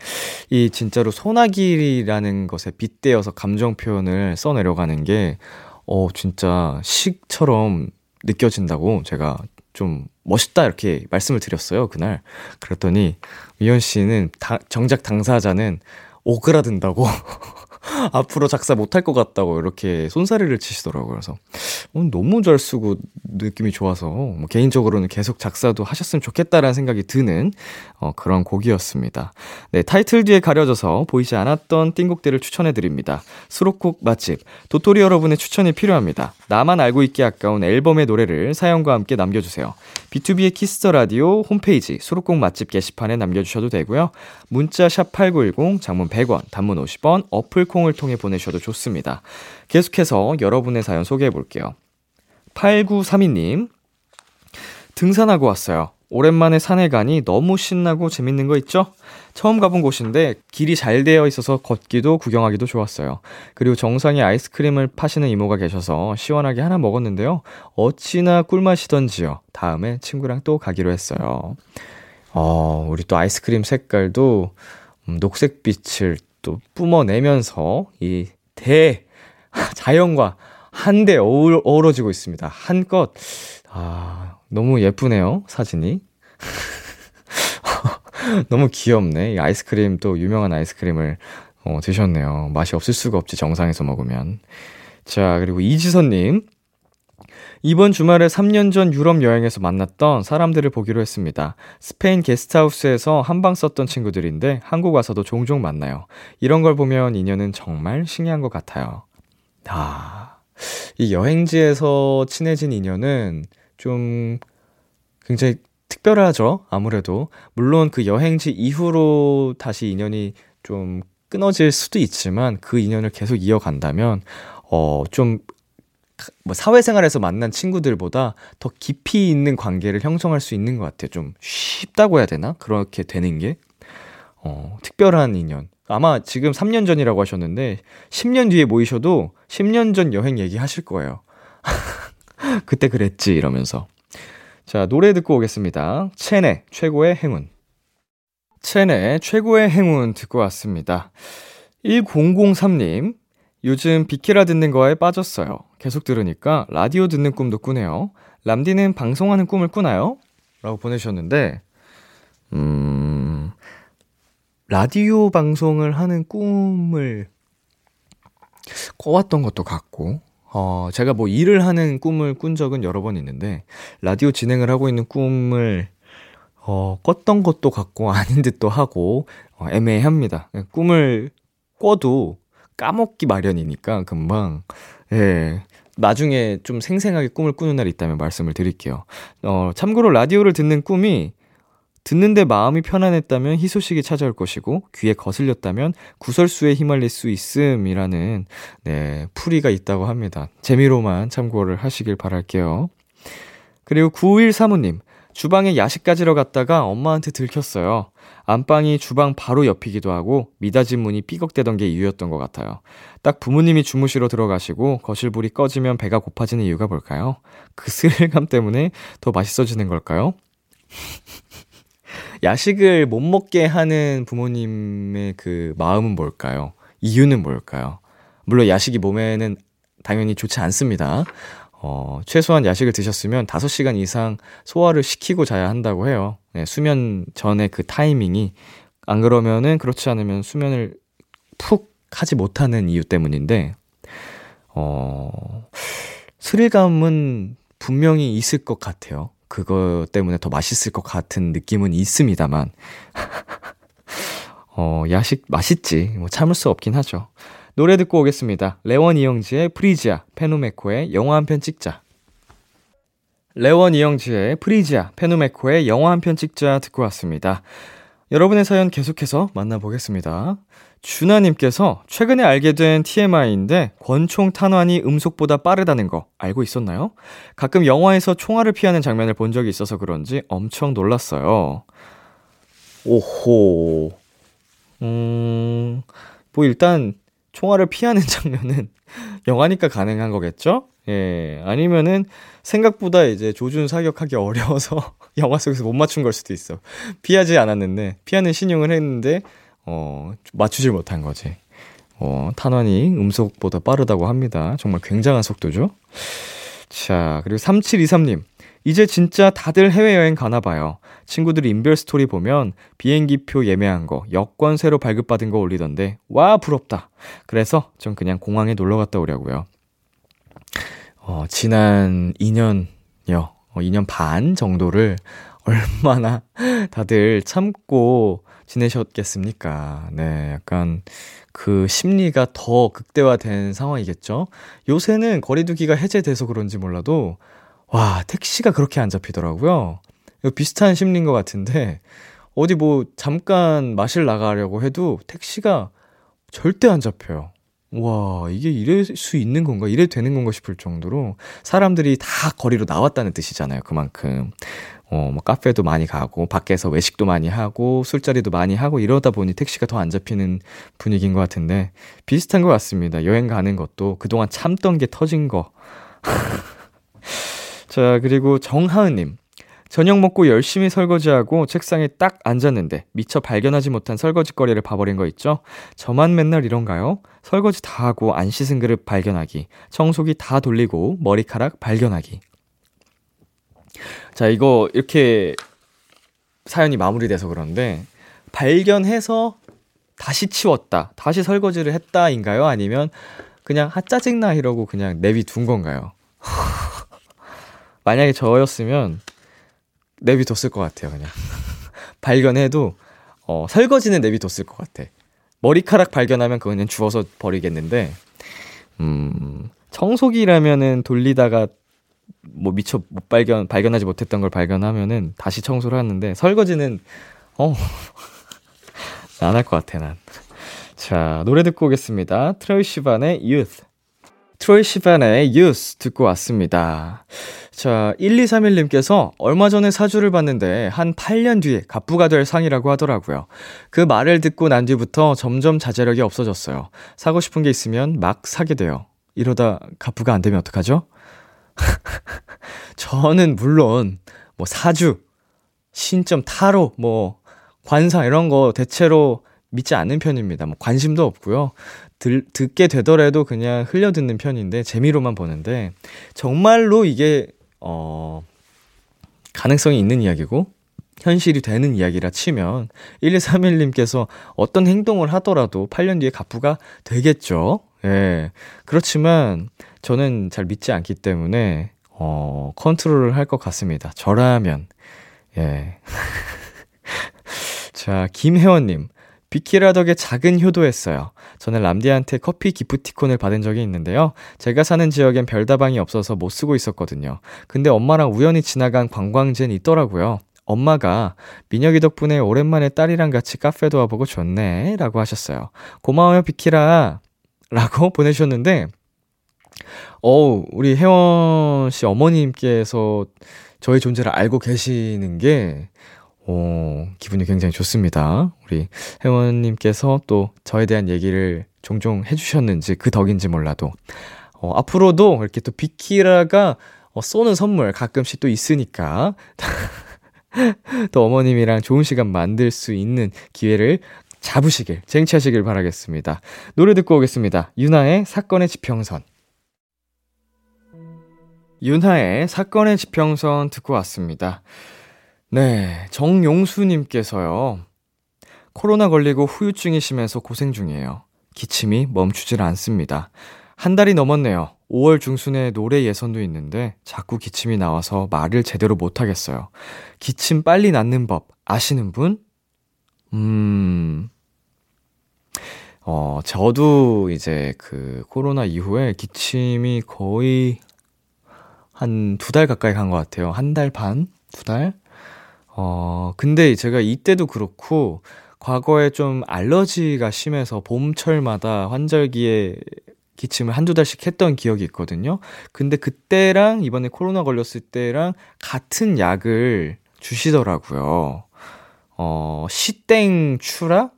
이 진짜로 소나기라는 것에 빗대어서 감정 표현을 써내려가는 게 어, 진짜 시처럼 느껴진다고 제가 좀 멋있다 이렇게 말씀을 드렸어요. 그날 그랬더니 미연 씨는 다, 정작 당사자는 오그라든다고 앞으로 작사 못할 것 같다고 이렇게 손사래를 치시더라고요. 그래서 너무 잘 쓰고 느낌이 좋아서 뭐 개인적으로는 계속 작사도 하셨으면 좋겠다라는 생각이 드는 어, 그런 곡이었습니다. 네, 타이틀 뒤에 가려져서 보이지 않았던 띵곡들을 추천해드립니다. 수록곡 맛집. 도토리 여러분의 추천이 필요합니다. 나만 알고 있기 아까운 앨범의 노래를 사연과 함께 남겨주세요. 비투비의 키스터 라디오 홈페이지 수록곡 맛집 게시판에 남겨주셔도 되고요. 문자 샵 팔구일공, 장문 백 원, 단문 오십 원, 어플 콩을 통해 보내셔도 좋습니다. 계속해서 여러분의 사연 소개해볼게요. 팔구삼이님. 등산하고 왔어요. 오랜만에 산에 가니 너무 신나고 재밌는 거 있죠? 처음 가본 곳인데 길이 잘 되어 있어서 걷기도 구경하기도 좋았어요. 그리고 정상에 아이스크림을 파시는 이모가 계셔서 시원하게 하나 먹었는데요. 어찌나 꿀맛이던지요. 다음에 친구랑 또 가기로 했어요. 어, 우리 또 아이스크림 색깔도 녹색빛을 또 뿜어내면서 이 대, 자연과 한데 어울, 어우러지고 있습니다. 한껏, 아... 너무 예쁘네요, 사진이. 너무 귀엽네. 이 아이스크림, 또 유명한 아이스크림을 어, 드셨네요. 맛이 없을 수가 없지, 정상에서 먹으면. 자, 그리고 이지선님. 이번 주말에 삼 년 전 유럽 여행에서 만났던 사람들을 보기로 했습니다. 스페인 게스트하우스에서 한방 썼던 친구들인데 한국 와서도 종종 만나요. 이런 걸 보면 인연은 정말 신기한 것 같아요. 아, 이 여행지에서 친해진 인연은 좀 굉장히 특별하죠. 아무래도 물론 그 여행지 이후로 다시 인연이 좀 끊어질 수도 있지만 그 인연을 계속 이어간다면 어 좀 뭐 사회생활에서 만난 친구들보다 더 깊이 있는 관계를 형성할 수 있는 것 같아요. 좀 쉽다고 해야 되나? 그렇게 되는 게 어 특별한 인연. 아마 지금 삼 년 전이라고 하셨는데 십 년 뒤에 모이셔도 십 년 전 여행 얘기하실 거예요. 그때 그랬지 이러면서. 자, 노래 듣고 오겠습니다. 체내 최고의 행운. 체내 최고의 행운 듣고 왔습니다. 천삼님, 요즘 비키라 듣는 거에 빠졌어요. 계속 들으니까 라디오 듣는 꿈도 꾸네요. 람디는 방송하는 꿈을 꾸나요? 라고 보내셨는데, 음, 라디오 방송을 하는 꿈을 꿔왔던 것도 같고, 어, 제가 뭐 일을 하는 꿈을 꾼 적은 여러 번 있는데, 라디오 진행을 하고 있는 꿈을, 어, 꿨던 것도 같고, 아닌 듯도 하고, 어, 애매합니다. 꿈을 꿔도 까먹기 마련이니까, 금방, 예. 나중에 좀 생생하게 꿈을 꾸는 날이 있다면 말씀을 드릴게요. 어, 참고로 라디오를 듣는 꿈이, 듣는데 마음이 편안했다면 희소식이 찾아올 것이고 귀에 거슬렸다면 구설수에 휘말릴 수 있음이라는 네 풀이가 있다고 합니다. 재미로만 참고를 하시길 바랄게요. 그리고 구일삼오님, 주방에 야식 가지러 갔다가 엄마한테 들켰어요. 안방이 주방 바로 옆이기도 하고 미닫이 문이 삐걱대던 게 이유였던 것 같아요. 딱 부모님이 주무시러 들어가시고 거실불이 꺼지면 배가 고파지는 이유가 뭘까요? 그 스릴감 때문에 더 맛있어지는 걸까요? 야식을 못 먹게 하는 부모님의 그 마음은 뭘까요? 이유는 뭘까요? 물론 야식이 몸에는 당연히 좋지 않습니다. 어, 최소한 야식을 드셨으면 다섯 시간 이상 소화를 시키고 자야 한다고 해요. 네, 수면 전에 그 타이밍이. 안 그러면은, 그렇지 않으면 수면을 푹 하지 못하는 이유 때문인데, 어, 스릴감은 분명히 있을 것 같아요. 그거 때문에 더 맛있을 것 같은 느낌은 있습니다만 어, 야식 맛있지 뭐 참을 수 없긴 하죠. 노래 듣고 오겠습니다. 레원 이영지의 프리지아, 페누메코의 영화 한 편 찍자. 레원 이영지의 프리지아, 페누메코의 영화 한 편 찍자 듣고 왔습니다. 여러분의 사연 계속해서 만나보겠습니다. 준하님께서, 최근에 알게 된 티엠아이인데 권총 탄환이 음속보다 빠르다는 거 알고 있었나요? 가끔 영화에서 총알을 피하는 장면을 본 적이 있어서 그런지 엄청 놀랐어요. 오호. 음, 뭐 일단 총알을 피하는 장면은 영화니까 가능한 거겠죠? 예, 아니면은 생각보다 이제 조준 사격하기 어려워서 영화 속에서 못 맞춘 걸 수도 있어. 피하지 않았는데, 피하는 신용을 했는데 어, 맞추질 못한 거지. 어, 탄환이 음속보다 빠르다고 합니다. 정말 굉장한 속도죠. 자, 그리고 삼칠이삼님. 이제 진짜 다들 해외여행 가나봐요. 친구들 인별 스토리 보면 비행기표 예매한 거, 여권 새로 발급받은 거 올리던데 와 부럽다. 그래서 전 그냥 공항에 놀러 갔다 오려고요. 어, 지난 이 년여, 어, 이 년 반 정도를 얼마나 다들 참고 지내셨겠습니까? 네, 약간 그 심리가 더 극대화된 상황이겠죠? 요새는 거리두기가 해제돼서 그런지 몰라도, 와, 택시가 그렇게 안 잡히더라고요. 비슷한 심리인 것 같은데, 어디 뭐 잠깐 마실 나가려고 해도 택시가 절대 안 잡혀요. 와, 이게 이럴 수 있는 건가? 이래도 되는 건가 싶을 정도로 사람들이 다 거리로 나왔다는 뜻이잖아요, 그만큼. 어, 뭐 카페도 많이 가고 밖에서 외식도 많이 하고 술자리도 많이 하고 이러다 보니 택시가 더 안 잡히는 분위기인 것 같은데 비슷한 것 같습니다. 여행 가는 것도 그동안 참던 게 터진 거. 자, 그리고 정하은님. 저녁 먹고 열심히 설거지하고 책상에 딱 앉았는데 미처 발견하지 못한 설거지거리를 봐버린 거 있죠? 저만 맨날 이런가요? 설거지 다 하고 안 씻은 그릇 발견하기, 청소기 다 돌리고 머리카락 발견하기. 자, 이거 이렇게 사연이 마무리돼서 그런데 발견해서 다시 치웠다, 다시 설거지를 했다인가요? 아니면 그냥 아 짜증나 이러고 그냥 내비둔 건가요? 만약에 저였으면 내비뒀을 것 같아요. 그냥 발견해도 어, 설거지는 내비뒀을 것 같아. 머리카락 발견하면 그건 그냥 주워서 버리겠는데 음, 청소기라면은 돌리다가 뭐 미처 못 발견 발견하지 못했던 걸 발견하면은 다시 청소를 하는데 설거지는 어, 안 할 것 같아 난. 자, 노래 듣고 오겠습니다. 트로이 시반의 Youth. 트로이 시반의 Youth 듣고 왔습니다. 자, 일이삼일님께서 얼마 전에 사주를 봤는데 한 팔 년 뒤에 갑부가 될 상이라고 하더라고요. 그 말을 듣고 난 뒤부터 점점 자제력이 없어졌어요. 사고 싶은 게 있으면 막 사게 돼요. 이러다 갑부가 안 되면 어떡하죠? 저는 물론 뭐 사주, 신점, 타로, 뭐 관상 이런 거 대체로 믿지 않는 편입니다. 뭐 관심도 없고요. 들, 듣게 되더라도 그냥 흘려듣는 편인데 재미로만 보는데 정말로 이게 어, 가능성이 있는 이야기고 현실이 되는 이야기라 치면 일이삼일님께서 어떤 행동을 하더라도 팔 년 뒤에 갑부가 되겠죠. 예. 그렇지만 저는 잘 믿지 않기 때문에 어, 컨트롤을 할 것 같습니다. 저라면. 예. 자, 김혜원님. 비키라 덕에 작은 효도했어요. 저는 람디한테 커피 기프티콘을 받은 적이 있는데요. 제가 사는 지역엔 별다방이 없어서 못 쓰고 있었거든요. 근데 엄마랑 우연히 지나간 관광지엔 있더라고요. 엄마가 민혁이 덕분에 오랜만에 딸이랑 같이 카페도 와보고 좋네 라고 하셨어요. 고마워요 비키라 라고 보내주셨는데 어우, 우리 혜원 씨 어머님께서 저의 존재를 알고 계시는 게 오, 기분이 굉장히 좋습니다. 우리 회원님께서 또 저에 대한 얘기를 종종 해주셨는지 그 덕인지 몰라도 어, 앞으로도 이렇게 또 비키라가 어, 쏘는 선물 가끔씩 또 있으니까 또 어머님이랑 좋은 시간 만들 수 있는 기회를 잡으시길, 쟁취하시길 바라겠습니다. 노래 듣고 오겠습니다. 유나의 사건의 지평선. 유나의 사건의 지평선 듣고 왔습니다. 네, 정용수님께서요. 코로나 걸리고 후유증이 심해서 고생 중이에요. 기침이 멈추질 않습니다. 한 달이 넘었네요. 오월 중순에 노래 예선도 있는데 자꾸 기침이 나와서 말을 제대로 못하겠어요. 기침 빨리 낫는 법 아시는 분? 음... 어, 저도 이제 그 코로나 이후에 기침이 거의 한 두 달 가까이 간 것 같아요. 한 달 반? 두 달? 어, 근데 제가 이때도 그렇고 과거에 좀 알러지가 심해서 봄철마다 환절기에 기침을 한두 달씩 했던 기억이 있거든요. 근데 그때랑 이번에 코로나 걸렸을 때랑 같은 약을 주시더라고요. 어, 시땡추라라는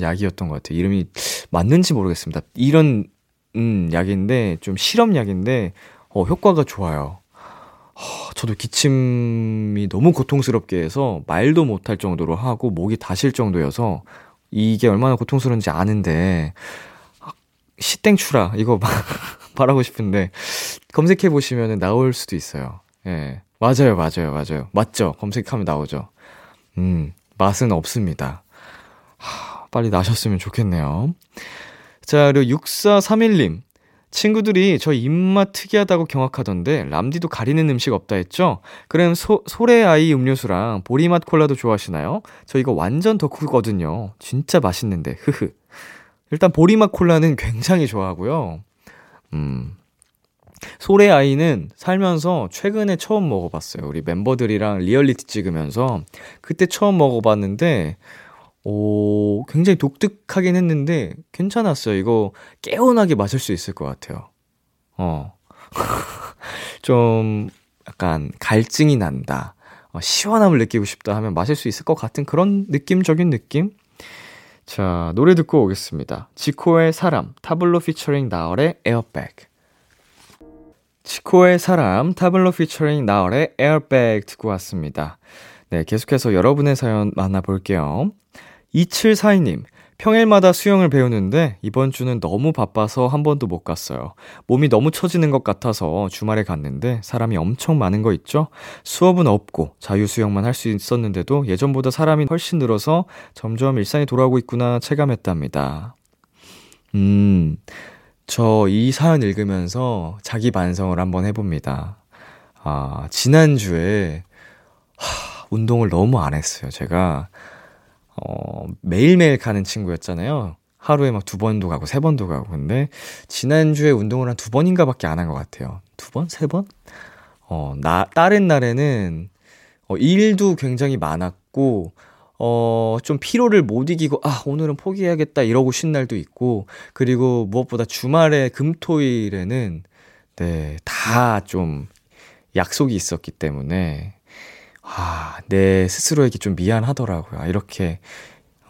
약이었던 것 같아요. 이름이 맞는지 모르겠습니다. 이런 음, 약인데 좀 실험약인데 어, 효과가 좋아요. 저도 기침이 너무 고통스럽게 해서 말도 못할 정도로 하고 목이 다실 정도여서 이게 얼마나 고통스러운지 아는데 시땡추라 이거 말하고 싶은데 검색해보시면 나올 수도 있어요. 예, 맞아요 맞아요 맞아요 맞죠. 검색하면 나오죠. 음, 맛은 없습니다. 하, 빨리 나셨으면 좋겠네요. 자, 그리고 육사삼일님. 친구들이 저 입맛 특이하다고 경악하던데 람디도 가리는 음식 없다 했죠? 그럼 소, 소래아이 음료수랑 보리맛 콜라도 좋아하시나요? 저 이거 완전 덕후거든요. 진짜 맛있는데 흐흐. 일단 보리맛 콜라는 굉장히 좋아하고요. 음, 소래아이는 살면서 최근에 처음 먹어봤어요. 우리 멤버들이랑 리얼리티 찍으면서 그때 처음 먹어봤는데 오, 굉장히 독특하긴 했는데 괜찮았어요. 이거 개운하게 마실 수 있을 것 같아요. 어, 좀 약간 갈증이 난다. 시원함을 느끼고 싶다 하면 마실 수 있을 것 같은 그런 느낌적인 느낌? 자, 노래 듣고 오겠습니다. 지코의 사람, 타블로 피처링 나얼의 에어백. 지코의 사람, 타블로 피처링 나얼의 에어백 듣고 왔습니다. 네, 계속해서 여러분의 사연 만나볼게요. 이칠사이 님, 평일마다 수영을 배우는데 이번 주는 너무 바빠서 한 번도 못 갔어요. 몸이 너무 처지는 것 같아서 주말에 갔는데 사람이 엄청 많은 거 있죠? 수업은 없고 자유수영만 할 수 있었는데도 예전보다 사람이 훨씬 늘어서 점점 일상이 돌아오고 있구나 체감했답니다. 음, 저 이 사연 읽으면서 자기 반성을 한번 해봅니다. 아, 지난주에 하, 운동을 너무 안 했어요, 제가. 어, 매일매일 가는 친구였잖아요. 하루에 막 두 번도 가고 세 번도 가고. 근데 지난주에 운동을 한 두 번인가 밖에 안 한 것 같아요. 두 번? 세 번? 어, 나, 다른 날에는 어, 일도 굉장히 많았고 어, 좀 피로를 못 이기고 아 오늘은 포기해야겠다 이러고 쉰 날도 있고, 그리고 무엇보다 주말에 금토일에는 네, 다 좀 약속이 있었기 때문에 아, 내 스스로에게 좀 미안하더라고요. 이렇게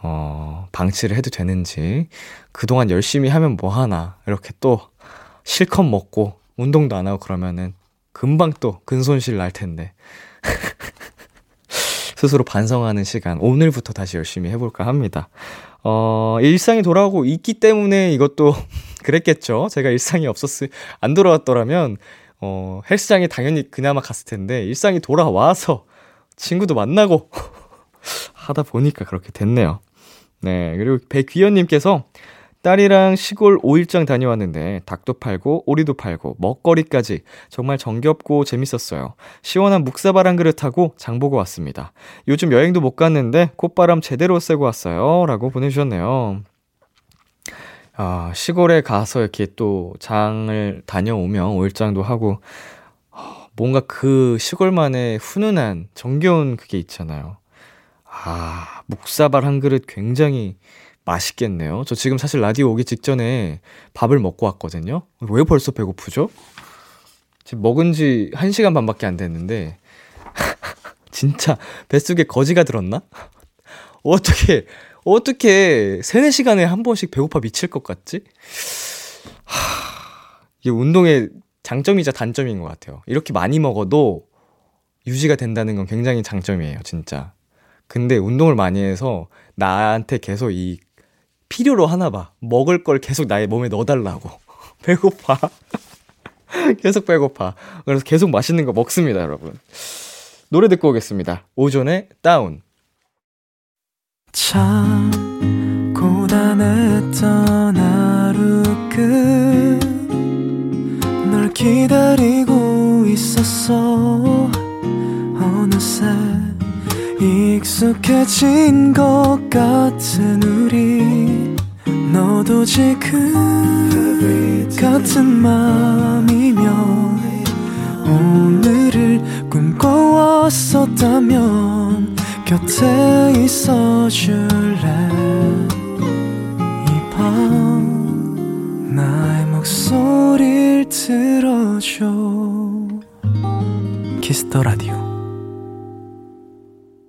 어, 방치를 해도 되는지, 그동안 열심히 하면 뭐하나 이렇게 또 실컷 먹고 운동도 안 하고 그러면은 금방 또 근손실 날 텐데 스스로 반성하는 시간 오늘부터 다시 열심히 해볼까 합니다. 어, 일상이 돌아오고 있기 때문에 이것도 그랬겠죠. 제가 일상이 없었을, 안 돌아왔더라면 어, 헬스장에 당연히 그나마 갔을 텐데 일상이 돌아와서 친구도 만나고 하다 보니까 그렇게 됐네요. 네, 그리고 백귀현님께서 딸이랑 시골 오일장 다녀왔는데 닭도 팔고 오리도 팔고 먹거리까지 정말 정겹고 재밌었어요. 시원한 묵사발 한 그릇하고 장보고 왔습니다. 요즘 여행도 못 갔는데 콧바람 제대로 쐬고 왔어요 라고 보내주셨네요. 아, 시골에 가서 이렇게 또 장을 다녀오면 오일장도 하고 뭔가 그 시골만의 훈훈한 정겨운 그게 있잖아요. 아, 묵사발 한 그릇 굉장히 맛있겠네요. 저 지금 사실 라디오 오기 직전에 밥을 먹고 왔거든요. 왜 벌써 배고프죠? 지금 먹은 지 한 시간 반밖에 안 됐는데 진짜 뱃속에 거지가 들었나? 어떻게 어떻게 세네 시간에 한 번씩 배고파 미칠 것 같지? 하, 이게 운동에 장점이자 단점인 것 같아요. 이렇게 많이 먹어도 유지가 된다는 건 굉장히 장점이에요, 진짜. 근데 운동을 많이 해서 나한테 계속 이 필요로 하나 봐. 먹을 걸 계속 나의 몸에 넣어달라고. 배고파. 계속 배고파. 그래서 계속 맛있는 거 먹습니다, 여러분. 노래 듣고 오겠습니다. 오존의 다운. 참 고단했던 하루 끝 널 기다리고 있었어. 어느새 익숙해진 것 같은 우리, 너도 지금 같은 맘이면 오늘을 꿈꿔왔었다면 곁에 있어줄래. 이 밤 나의 목소리를 들어줘. 키스더라디오.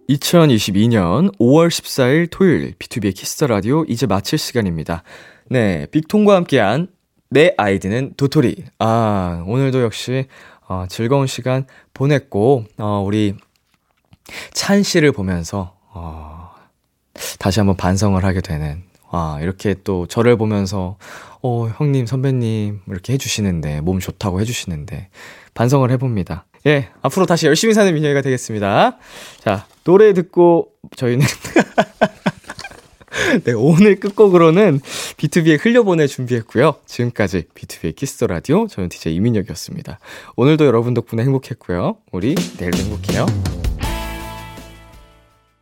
이천이십이 년 오월 십사일 토요일 비투비의 키스더라디오 이제 마칠 시간입니다. 네, 빅톤과 함께한 내 아이디는 도토리. 아, 오늘도 역시 어, 즐거운 시간 보냈고 어, 우리 찬 씨를 보면서 어, 다시 한번 반성을 하게 되는, 와, 이렇게 또 저를 보면서 어, 형님 선배님 이렇게 해주시는데, 몸 좋다고 해주시는데 반성을 해봅니다. 예, 앞으로 다시 열심히 사는 민혁이가 되겠습니다. 자, 노래 듣고 저희는 네, 오늘 끝곡으로는 비투비의 흘려보내 준비했고요. 지금까지 비투비의 키스더라디오, 저는 디제이 이민혁이었습니다. 오늘도 여러분 덕분에 행복했고요. 우리 내일도 행복해요.